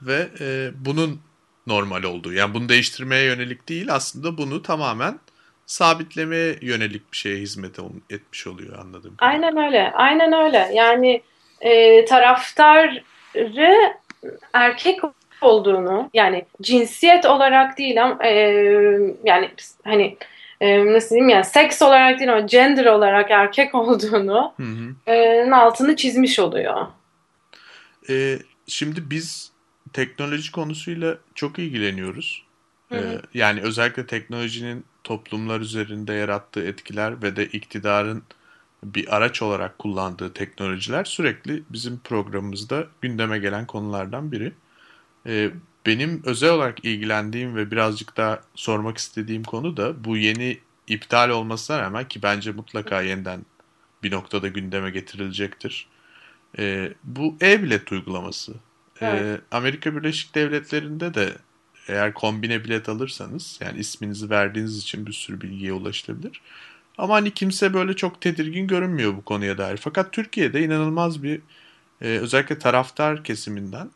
ve e, bunun normal olduğu. Yani bunu değiştirmeye yönelik değil, aslında bunu tamamen sabitlemeye yönelik bir şeye hizmet etmiş oluyor anladığım kadarıyla. Aynen öyle, aynen öyle. Yani e, taraftarı erkek olduğunu, yani cinsiyet olarak değil ama e, yani hani e, nasıl diyeyim, yani seks olarak değil ama gender olarak erkek olduğunu, hı hı. E, altını çizmiş oluyor. e, şimdi biz teknoloji konusuyla çok ilgileniyoruz. E, yani özellikle teknolojinin toplumlar üzerinde yarattığı etkiler ve de iktidarın bir araç olarak kullandığı teknolojiler sürekli bizim programımızda gündeme gelen konulardan biri. E, benim özel olarak ilgilendiğim ve birazcık daha sormak istediğim konu da bu yeni iptal olmasına rağmen, ki bence mutlaka yeniden bir noktada gündeme getirilecektir, E, bu e-bilet uygulaması. Evet. E, Amerika Birleşik Devletleri'nde de eğer kombine bilet alırsanız, yani isminizi verdiğiniz için bir sürü bilgiye ulaşılabilir. Ama hani kimse böyle çok tedirgin görünmüyor bu konuya dair. Fakat Türkiye'de inanılmaz bir e, özellikle taraftar kesiminden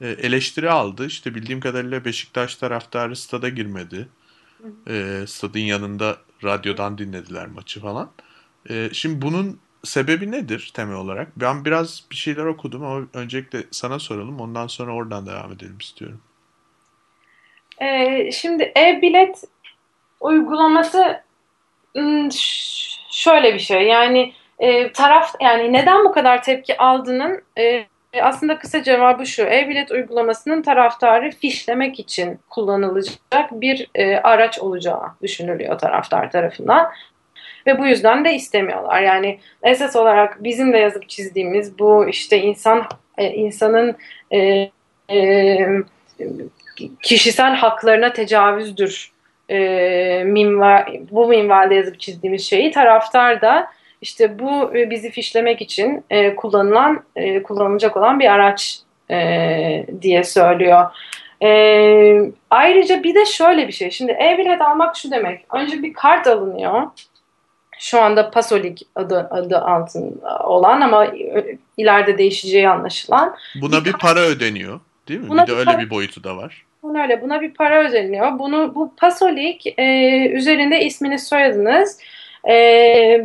e, eleştiri aldı. İşte bildiğim kadarıyla Beşiktaş taraftarı stada girmedi. E, stadın yanında radyodan dinlediler maçı falan. E, şimdi bunun sebebi nedir temel olarak? Ben biraz bir şeyler okudum ama öncelikle sana soralım. Ondan sonra oradan devam edelim istiyorum. E, şimdi e-bilet uygulaması şöyle bir şey, yani e, taraf yani neden bu kadar tepki aldığının e, aslında kısa cevabı şu: e-bilet uygulamasının taraftarı fişlemek için kullanılacak bir e, araç olacağı düşünülüyor taraftar tarafından ve bu yüzden de istemiyorlar. Yani esas olarak bizim de yazıp çizdiğimiz bu işte insan e, insanın e, e, kişisel haklarına tecavüzdür. E, minval, bu minvalde yazıp çizdiğimiz şeyi taraftar da işte bu e, bizi fişlemek için e, kullanılan e, kullanılacak olan bir araç e, diye söylüyor. E, ayrıca bir de şöyle bir şey, şimdi e-bilet almak şu demek: önce bir kart alınıyor, şu anda Pasolig adı, adı altında olan ama ileride değişeceği anlaşılan, buna bir, bir kart, para ödeniyor değil mi? Bir de bir öyle para, bir boyutu da var. Öyle, buna bir para ödeniyor. Bunu bu Pasolig e, üzerinde ismini soyadınız, e,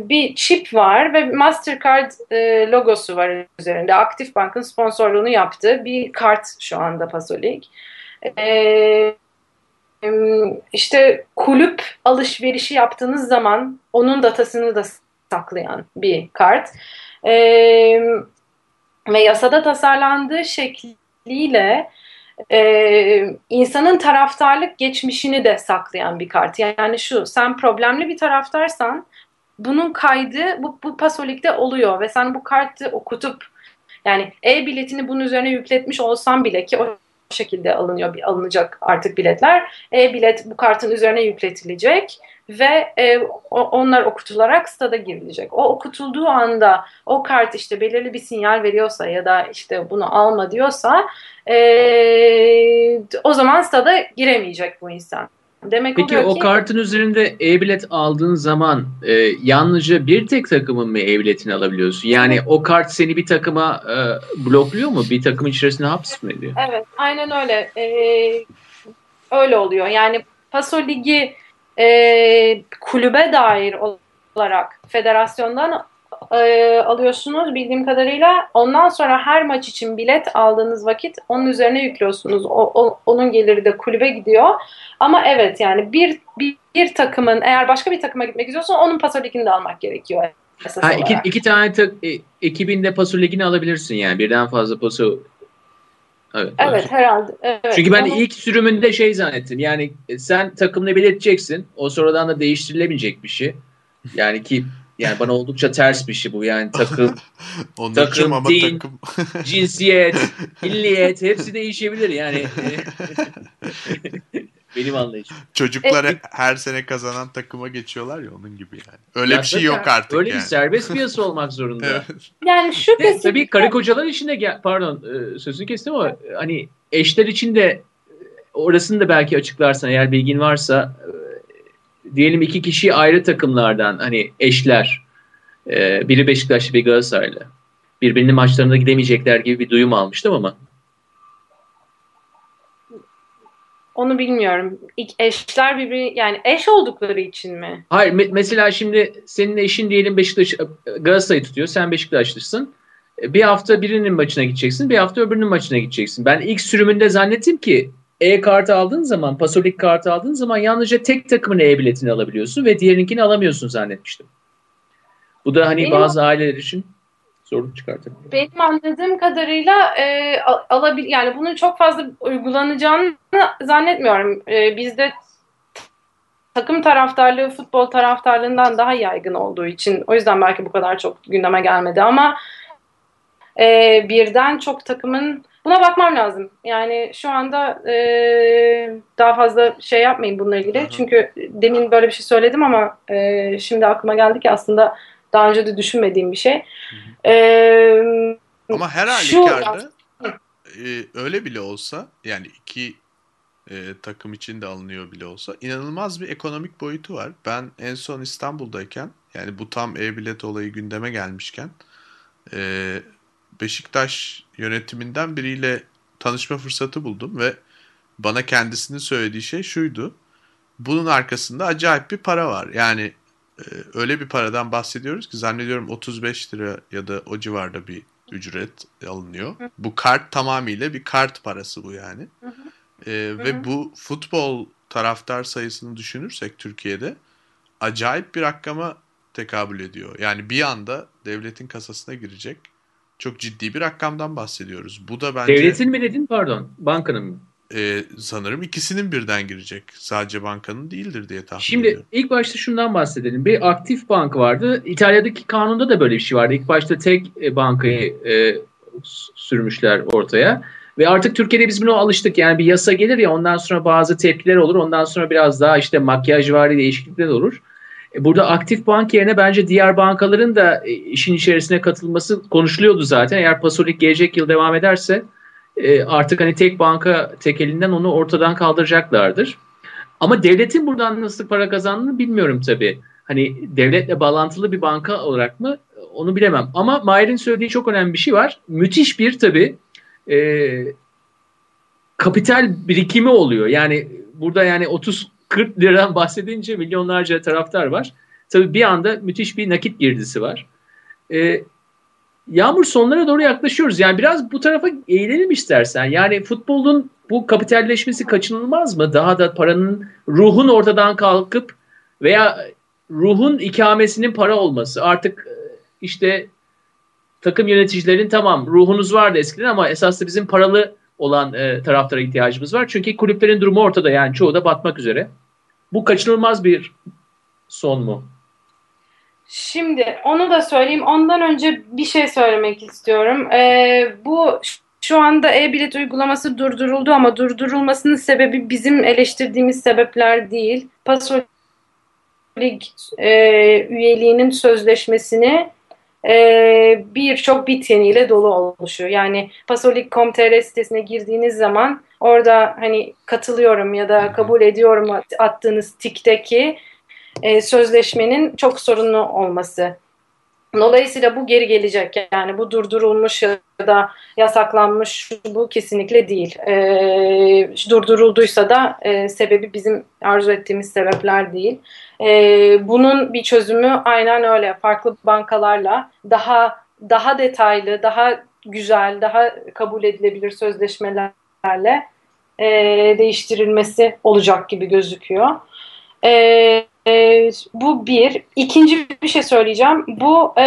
bir çip var ve Mastercard e, logosu var üzerinde. Aktif Bank'ın sponsorluğunu yaptığı bir kart şu anda Pasolig. E, işte kulüp alışverişi yaptığınız zaman onun datasını da saklayan bir kart e, ve yasada tasarlandığı şekliyle Ee, insanın taraftarlık geçmişini de saklayan bir kart. Yani şu, sen problemli bir taraftarsan bunun kaydı bu, bu Pasolik'te oluyor ve sen bu kartı okutup, yani e-biletini bunun üzerine yükletmiş olsan bile, ki o şekilde alınıyor, alınacak artık biletler, e-bilet bu kartın üzerine yükletilecek ve e, onlar okutularak stada girilecek. O okutulduğu anda o kart işte belirli bir sinyal veriyorsa ya da işte bunu alma diyorsa e, o zaman stada giremeyecek bu insan. Demek Peki o ki, kartın üzerinde e-bilet aldığın zaman e, yalnızca bir tek takımın mı e-biletini alabiliyorsun? Yani o kart seni bir takıma e, blokluyor mu? Bir takım içerisinde hapsediyor? Evet, aynen öyle. E, öyle oluyor. Yani Pasolig'i E, kulübe dair olarak federasyondan e, alıyorsunuz bildiğim kadarıyla. Ondan sonra her maç için bilet aldığınız vakit onun üzerine yüklüyorsunuz. O, o, onun geliri de kulübe gidiyor. Ama evet, yani bir, bir, bir takımın, eğer başka bir takıma gitmek istiyorsan onun Pasolig'ini de almak gerekiyor. Ha, iki, iki tane tak, e, ekibinde Pasolig'ini alabilirsin yani. Birden fazla Pasolig. Evet, evet herhalde. Evet. Çünkü ben ama ilk sürümünde şey zannettim. Yani sen takımla belirteceksin. O sonradan da değiştirilebilecek bir şey. Yani ki yani bana oldukça ters bir şey bu. Yani takım, takım, din, takım. cinsiyet, illiyet hepsi değişebilir yani. Benim anlayışım. Çocuklar evet, her sene kazanan takıma geçiyorlar ya, onun gibi yani. Öyle ya bir şey yok artık öyle yani. Öyle bir serbest piyasa olmak zorunda. Evet. Yani şu kesin. Tabii karı kocalar için de, pardon sözünü kestim ama hani eşler için de orasını da belki açıklarsan eğer bilgin varsa, diyelim iki kişi ayrı takımlardan, hani eşler, biri Beşiktaşlı bir Galatasaraylı, birbirinin maçlarına gidemeyecekler gibi bir duyum almıştım ama. Onu bilmiyorum. Eşler birbiri, yani eş oldukları için mi? Hayır. Me- mesela şimdi senin eşin diyelim Beşiktaş, Galatasaray'ı tutuyor. Sen Beşiktaşlısın. Bir hafta birinin maçına gideceksin. Bir hafta öbürünün maçına gideceksin. Ben ilk sürümünde zannettim ki e-kartı aldığın zaman, Pasolig kartı aldığın zaman yalnızca tek takımın e-biletini alabiliyorsun ve diğerininkini alamıyorsun zannetmiştim. Bu da hani benim bazı aileler için. sorun çıkartabilir. Benim anladığım kadarıyla e, alabil, yani bunun çok fazla uygulanacağını zannetmiyorum. E, bizde takım taraftarlığı futbol taraftarlığından daha yaygın olduğu için, o yüzden belki bu kadar çok gündeme gelmedi ama e, birden çok takımın, buna bakmam lazım. Yani şu anda e, daha fazla şey yapmayın bununla ilgili. Hı-hı. Çünkü demin böyle bir şey söyledim ama e, şimdi aklıma geldi ki aslında daha önce de düşünmediğim bir şey. E, ama her halükarda e, öyle bile olsa, yani iki e, takım için de alınıyor bile olsa, inanılmaz bir ekonomik boyutu var. Ben en son İstanbul'dayken, yani bu tam e-bilet olayı gündeme gelmişken e, Beşiktaş yönetiminden biriyle tanışma fırsatı buldum ve bana kendisinin söylediği şey şuydu: bunun arkasında acayip bir para var. Yani e, öyle bir paradan bahsediyoruz ki zannediyorum otuz beş lira ya da o civarda bir ücret alınıyor. Bu kart tamamıyla bir kart parası bu yani. E, ve bu futbol taraftar sayısını düşünürsek Türkiye'de acayip bir rakama tekabül ediyor. Yani bir anda devletin kasasına girecek çok ciddi bir rakamdan bahsediyoruz. Bu da bence... Devletin mi dedin, pardon? Bankanın mı? E, sanırım ikisinin birden girecek. Sadece bankanın değildir diye tahmin Şimdi, ediyorum. Şimdi ilk başta şundan bahsedelim. Bir Aktif Bank vardı. İtalya'daki kanunda da böyle bir şey vardı. İlk başta tek bankayı e, sürmüşler ortaya. Ve artık Türkiye'de biz buna alıştık. Yani bir yasa gelir ya, ondan sonra bazı tepkiler olur. Ondan sonra biraz daha işte makyajvari değişiklikler olur. Burada Aktif Bank yerine bence diğer bankaların da işin içerisine katılması konuşuluyordu zaten. Eğer Pasolig gelecek yıl devam ederse artık hani tek banka tek elinden onu ortadan kaldıracaklardır. Ama devletin buradan nasıl para kazandığını bilmiyorum tabii. Hani devletle bağlantılı bir banka olarak mı, onu bilemem. Ama Mahir'in söylediği çok önemli bir şey var. Müthiş bir tabii e, kapital birikimi oluyor. Yani burada yani otuz kırk liradan bahsedince milyonlarca taraftar var. Tabii bir anda müthiş bir nakit girdisi var. Ee, Yağmur, sonlara doğru yaklaşıyoruz. Yani biraz bu tarafa eğilelim istersen. Yani futbolun bu kapitalleşmesi kaçınılmaz mı? Daha da paranın, ruhun ortadan kalkıp veya ruhun ikamesinin para olması. Artık işte takım yöneticilerin, tamam ruhunuz vardı eskiden ama esas da bizim paralı olan e, taraftara ihtiyacımız var. Çünkü kulüplerin durumu ortada, yani çoğu da batmak üzere. Bu kaçınılmaz bir son mu? Şimdi onu da söyleyeyim. Ondan önce bir şey söylemek istiyorum. Ee, bu şu anda e-bilet uygulaması durduruldu ama durdurulmasının sebebi bizim eleştirdiğimiz sebepler değil. Pasolig e, üyeliğinin sözleşmesini Ee, birçok bit yeniyle dolu oluşuyor. Yani pasolig nokta com nokta tr sitesine girdiğiniz zaman orada hani katılıyorum ya da kabul ediyorum attığınız tikteki e, sözleşmenin çok sorunlu olması. Dolayısıyla bu geri gelecek. Yani bu durdurulmuş ya da yasaklanmış, bu kesinlikle değil. Ee, durdurulduysa da e, sebebi bizim arzu ettiğimiz sebepler değil. Ee, bunun bir çözümü aynen öyle farklı bankalarla daha daha detaylı, daha güzel, daha kabul edilebilir sözleşmelerle e, değiştirilmesi olacak gibi gözüküyor. Evet. Ee, bu bir. İkinci bir şey söyleyeceğim. Bu e,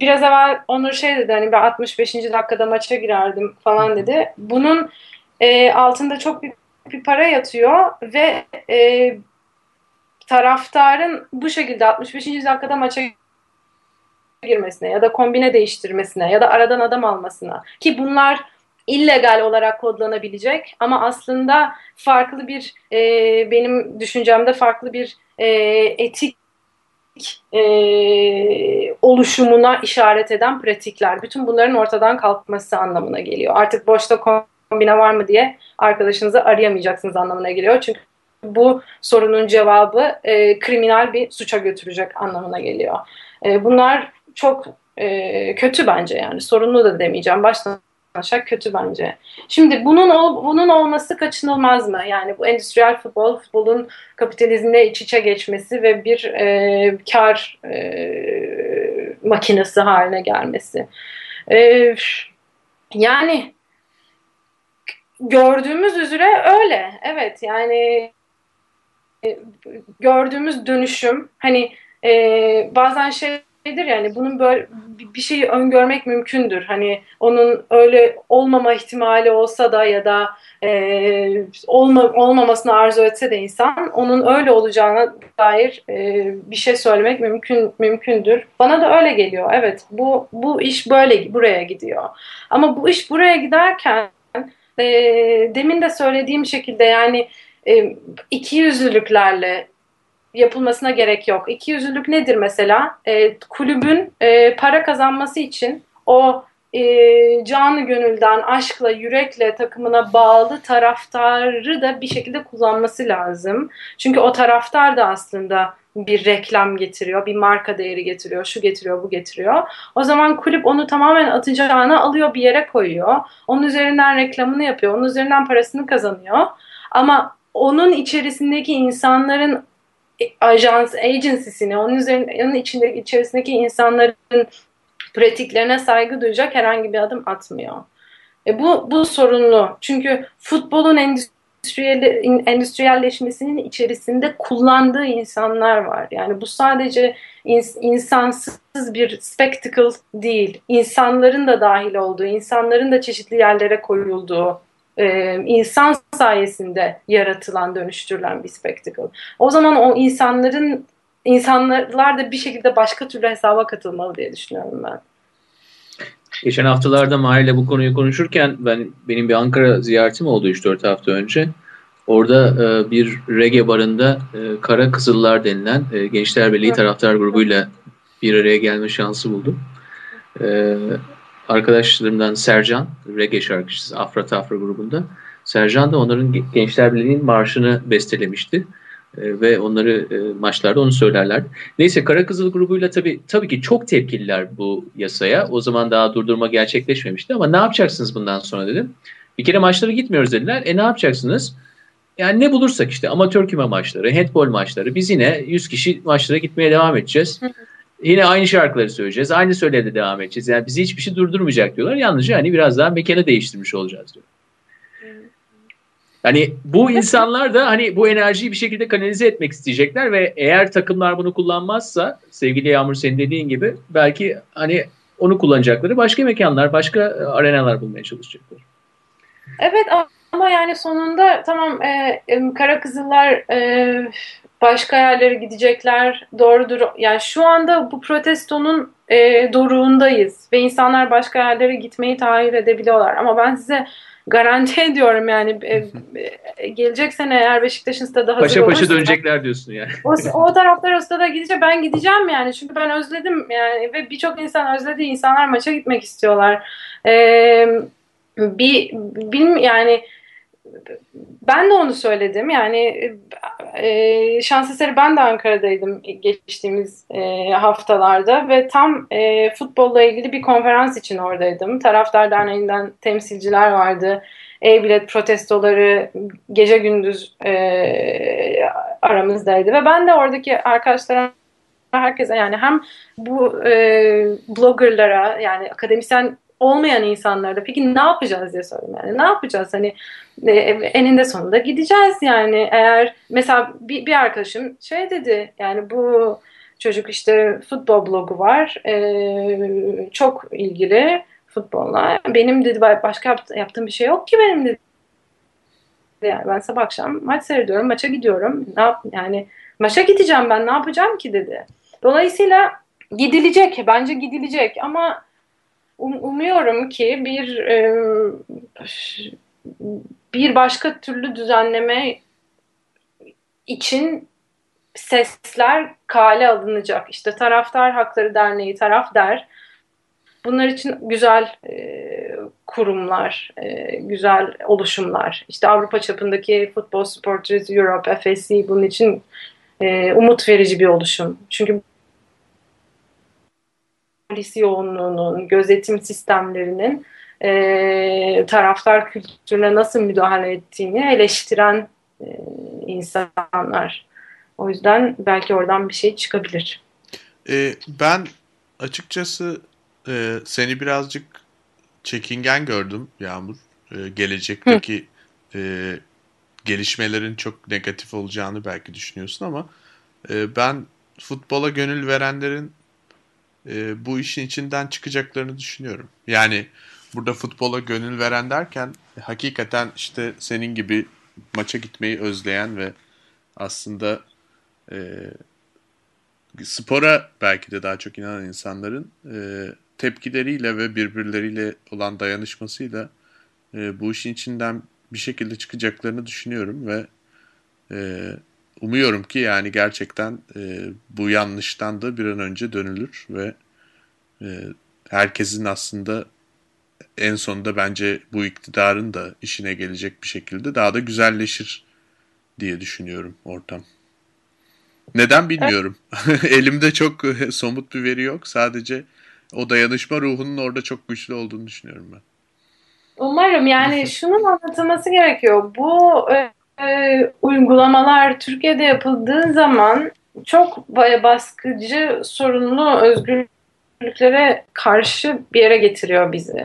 biraz evvel Onur şey dedi, hani ben altmış beşinci dakikada maça girerdim falan dedi. Bunun e, altında çok bir, bir para yatıyor ve e, taraftarın bu şekilde altmış beşinci dakikada maça girmesine ya da kombine değiştirmesine ya da aradan adam almasına, ki bunlar illegal olarak kodlanabilecek ama aslında farklı bir e, benim düşüncemde farklı bir e, etik e, oluşumuna işaret eden pratikler. Bütün bunların ortadan kalkması anlamına geliyor. Artık boşta kombine var mı diye arkadaşınızı arayamayacaksınız anlamına geliyor. Çünkü bu sorunun cevabı e, kriminal bir suça götürecek anlamına geliyor. E, bunlar çok e, kötü bence, yani sorunlu da demeyeceğim. Baştan aşak kötü bence. Şimdi bunun ol, bunun olması kaçınılmaz mı? Yani bu endüstriyel futbol, futbolun kapitalizmle iç içe geçmesi ve bir e, kar e, makinesi haline gelmesi. E, yani gördüğümüz üzere öyle. Evet, yani gördüğümüz dönüşüm, hani e, bazen şey şeydir yani, bunun böyle bir şeyi öngörmek mümkündür. Hani onun öyle olmama ihtimali olsa da ya da e, olma, olmamasını arzu etse de insan, onun öyle olacağına dair e, bir şey söylemek mümkün mümkündür. Bana da öyle geliyor. Evet, bu bu iş böyle buraya gidiyor. Ama bu iş buraya giderken e, demin de söylediğim şekilde yani e, ikiyüzlülüklerle yapılmasına gerek yok. İkiyüzlülük nedir mesela? E, kulübün e, para kazanması için o e, canı gönülden, aşkla, yürekle takımına bağlı taraftarı da bir şekilde kullanması lazım. Çünkü o taraftar da aslında bir reklam getiriyor, bir marka değeri getiriyor, şu getiriyor, bu getiriyor. O zaman kulüp onu tamamen atacağına alıyor, bir yere koyuyor. Onun üzerinden reklamını yapıyor, onun üzerinden parasını kazanıyor. Ama onun içerisindeki insanların ajans, agency'sini, onun üzerine, onun içinde, içerisindeki insanların pratiklerine saygı duyacak herhangi bir adım atmıyor. E bu bu sorunlu. Çünkü futbolun endüstriyel, endüstriyelleşmesinin içerisinde kullandığı insanlar var. Yani bu sadece ins, insansız bir spectacle değil. İnsanların da dahil olduğu, insanların da çeşitli yerlere koyulduğu, Ee, insan sayesinde yaratılan, dönüştürülen bir spectacle. O zaman o insanların, insanlar da bir şekilde başka türlü hesaba katılmalı diye düşünüyorum ben. Geçen haftalarda Mahir'le bu konuyu konuşurken ben benim bir Ankara ziyaretim oldu üç dört hafta önce. Orada e, bir Rege barında e, Kara Kızılar denilen e, Gençler Birliği taraftar grubuyla bir araya gelme şansı buldum. Evet. Arkadaşlarımdan Sercan, Rege şarkıcısı, Afra Tafra grubunda. Sercan da onların Gençler Birliği'nin marşını bestelemişti. E, ve onları e, maçlarda onu söylerlerdi. Neyse, Kara Kızıl grubuyla tabii, tabii ki çok tepkililer bu yasaya. O zaman daha durdurma gerçekleşmemişti ama ne yapacaksınız bundan sonra dedim. Bir kere maçlara gitmiyoruz dediler. E ne yapacaksınız? Yani ne bulursak işte, amatör küme maçları, handball maçları. Biz yine yüz kişi maçlara gitmeye devam edeceğiz. Yine aynı şarkıları söyleyeceğiz. Aynı söylevde devam edeceğiz. Yani bizi hiçbir şey durdurmayacak diyorlar. Yalnızca hani biraz daha mekanı değiştirmiş olacağız diyor. Yani bu insanlar da hani bu enerjiyi bir şekilde kanalize etmek isteyecekler ve eğer takımlar bunu kullanmazsa, sevgili Yağmur senin dediğin gibi, belki hani onu kullanacakları başka mekanlar, başka arenalar bulmaya çalışacaklar. Evet ama yani sonunda tamam e, e, Kara Kızıllar e, başka yerlere gidecekler, doğrudur. Yani şu anda bu protestonun e, doruğundayız ve insanlar başka yerlere gitmeyi tahayyül edebiliyorlar. Ama ben size garanti ediyorum yani e, e, gelecek sene eğer Beşiktaş'ın stadı hazır paşa olursa. Paşa paşa dönecekler diyorsun yani. O, o taraftar o stada gidecek, ben gideceğim yani. Çünkü ben özledim yani ve birçok insan özledi. İnsanlar maça gitmek istiyorlar. E, bir bilmiyorum yani. Ben de onu söyledim yani e, şans eseri ben de Ankara'daydım geçtiğimiz e, haftalarda ve tam e, futbolla ilgili bir konferans için oradaydım. Taraftar Derneği'nden temsilciler vardı. E-bilet protestoları gece gündüz e, aramızdaydı ve ben de oradaki arkadaşlara, herkese yani hem bu e, bloggerlara yani akademisyen olmayan insanlarda peki ne yapacağız diye sordum yani ne yapacağız hani e, eninde sonunda gideceğiz yani eğer mesela bir, bir arkadaşım şey dedi yani bu çocuk işte futbol blogu var e, çok ilgili futbolla benim dedi başka yaptığım bir şey yok ki benim dedi yani ben sabah akşam maç seyrediyorum maça gidiyorum ne yap yani maça gideceğim ben ne yapacağım ki dedi dolayısıyla gidilecek bence gidilecek ama umuyorum ki bir bir başka türlü düzenleme için sesler kale alınacak. İşte Taraftar Hakları Derneği, Taraf Der. Bunlar için güzel kurumlar, güzel oluşumlar. İşte Avrupa çapındaki Football Supporters Europe, F S E bunun için umut verici bir oluşum. Çünkü polis yoğunluğunun, gözetim sistemlerinin e, taraftar kültürüne nasıl müdahale ettiğini eleştiren e, insanlar. O yüzden belki oradan bir şey çıkabilir. E, ben açıkçası e, seni birazcık çekingen gördüm Yağmur. E, gelecekteki e, gelişmelerin çok negatif olacağını belki düşünüyorsun ama e, ben futbola gönül verenlerin e, bu işin içinden çıkacaklarını düşünüyorum. Yani burada futbola gönül veren derken hakikaten işte senin gibi maça gitmeyi özleyen ve aslında e, spora belki de daha çok inanan insanların e, tepkileriyle ve birbirleriyle olan dayanışmasıyla e, bu işin içinden bir şekilde çıkacaklarını düşünüyorum ve e, umuyorum ki yani gerçekten e, bu yanlıştan da bir an önce dönülür ve e, herkesin aslında en sonunda bence bu iktidarın da işine gelecek bir şekilde daha da güzelleşir diye düşünüyorum ortam. Neden bilmiyorum. Elimde çok somut bir veri yok. Sadece o dayanışma ruhunun orada çok güçlü olduğunu düşünüyorum ben. Umarım yani şunun anlatılması gerekiyor. Bu e, uygulamalar Türkiye'de yapıldığı zaman çok baskıcı, sorunlu, özgürlüklere karşı bir yere getiriyor bizi.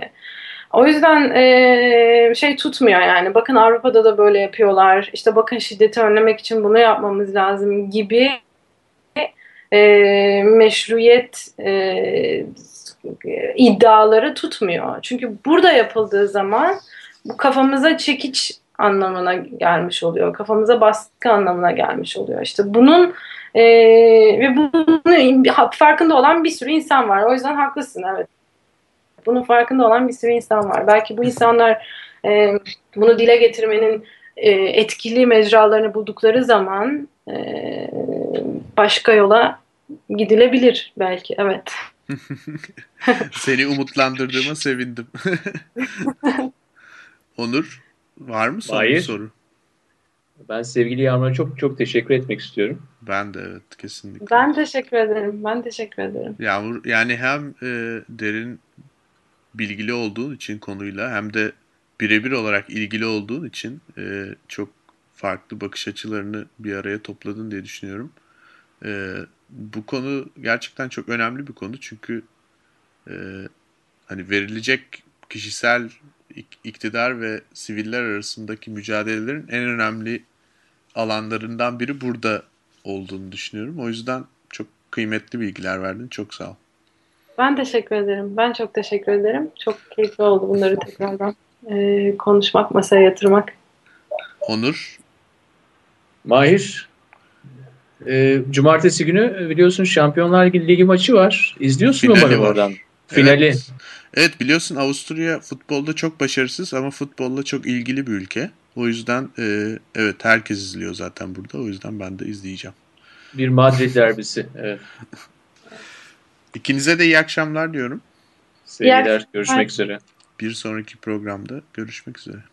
O yüzden e, şey tutmuyor yani. Bakın Avrupa'da da böyle yapıyorlar. İşte bakın şiddeti önlemek için bunu yapmamız lazım gibi e, meşruiyet e, iddiaları tutmuyor. Çünkü burada yapıldığı zaman bu kafamıza çekiç anlamına gelmiş oluyor. Kafamıza baskı anlamına gelmiş oluyor. İşte bunun e, ve bunun farkında olan bir sürü insan var. O yüzden haklısın, evet. Bunun farkında olan bir sürü insan var. Belki bu insanlar e, bunu dile getirmenin e, etkili mecralarını buldukları zaman e, başka yola gidilebilir belki. Evet. Seni umutlandırdığıma sevindim. Onur, var mı son bir soru? Ben sevgili Yağmur'a çok çok teşekkür etmek istiyorum. Ben de evet, kesinlikle. Ben teşekkür ederim. Ben teşekkür ederim. Yağmur yani hem e, derin bilgili olduğun için konuyla hem de birebir olarak ilgili olduğun için e, çok farklı bakış açılarını bir araya topladın diye düşünüyorum. E, bu konu gerçekten çok önemli bir konu çünkü e, hani verilecek kişisel iktidar ve siviller arasındaki mücadelelerin en önemli alanlarından biri burada olduğunu düşünüyorum. O yüzden çok kıymetli bilgiler verdin. Çok sağ ol. Ben teşekkür ederim. Ben çok teşekkür ederim. Çok keyifli oldu bunları tekrardan e, konuşmak, masaya yatırmak. Onur. Mahir. E, cumartesi günü biliyorsun Şampiyonlar Ligi maçı var. İzliyorsun umarım oradan. Finali. Evet. Evet biliyorsun Avusturya futbolda çok başarısız ama futbolla çok ilgili bir ülke. O yüzden e, evet herkes izliyor zaten burada. O yüzden ben de izleyeceğim. Bir Madrid derbisi. Evet. İkinize de iyi akşamlar diyorum. Sevgiler, görüşmek üzere. Bir sonraki programda görüşmek üzere.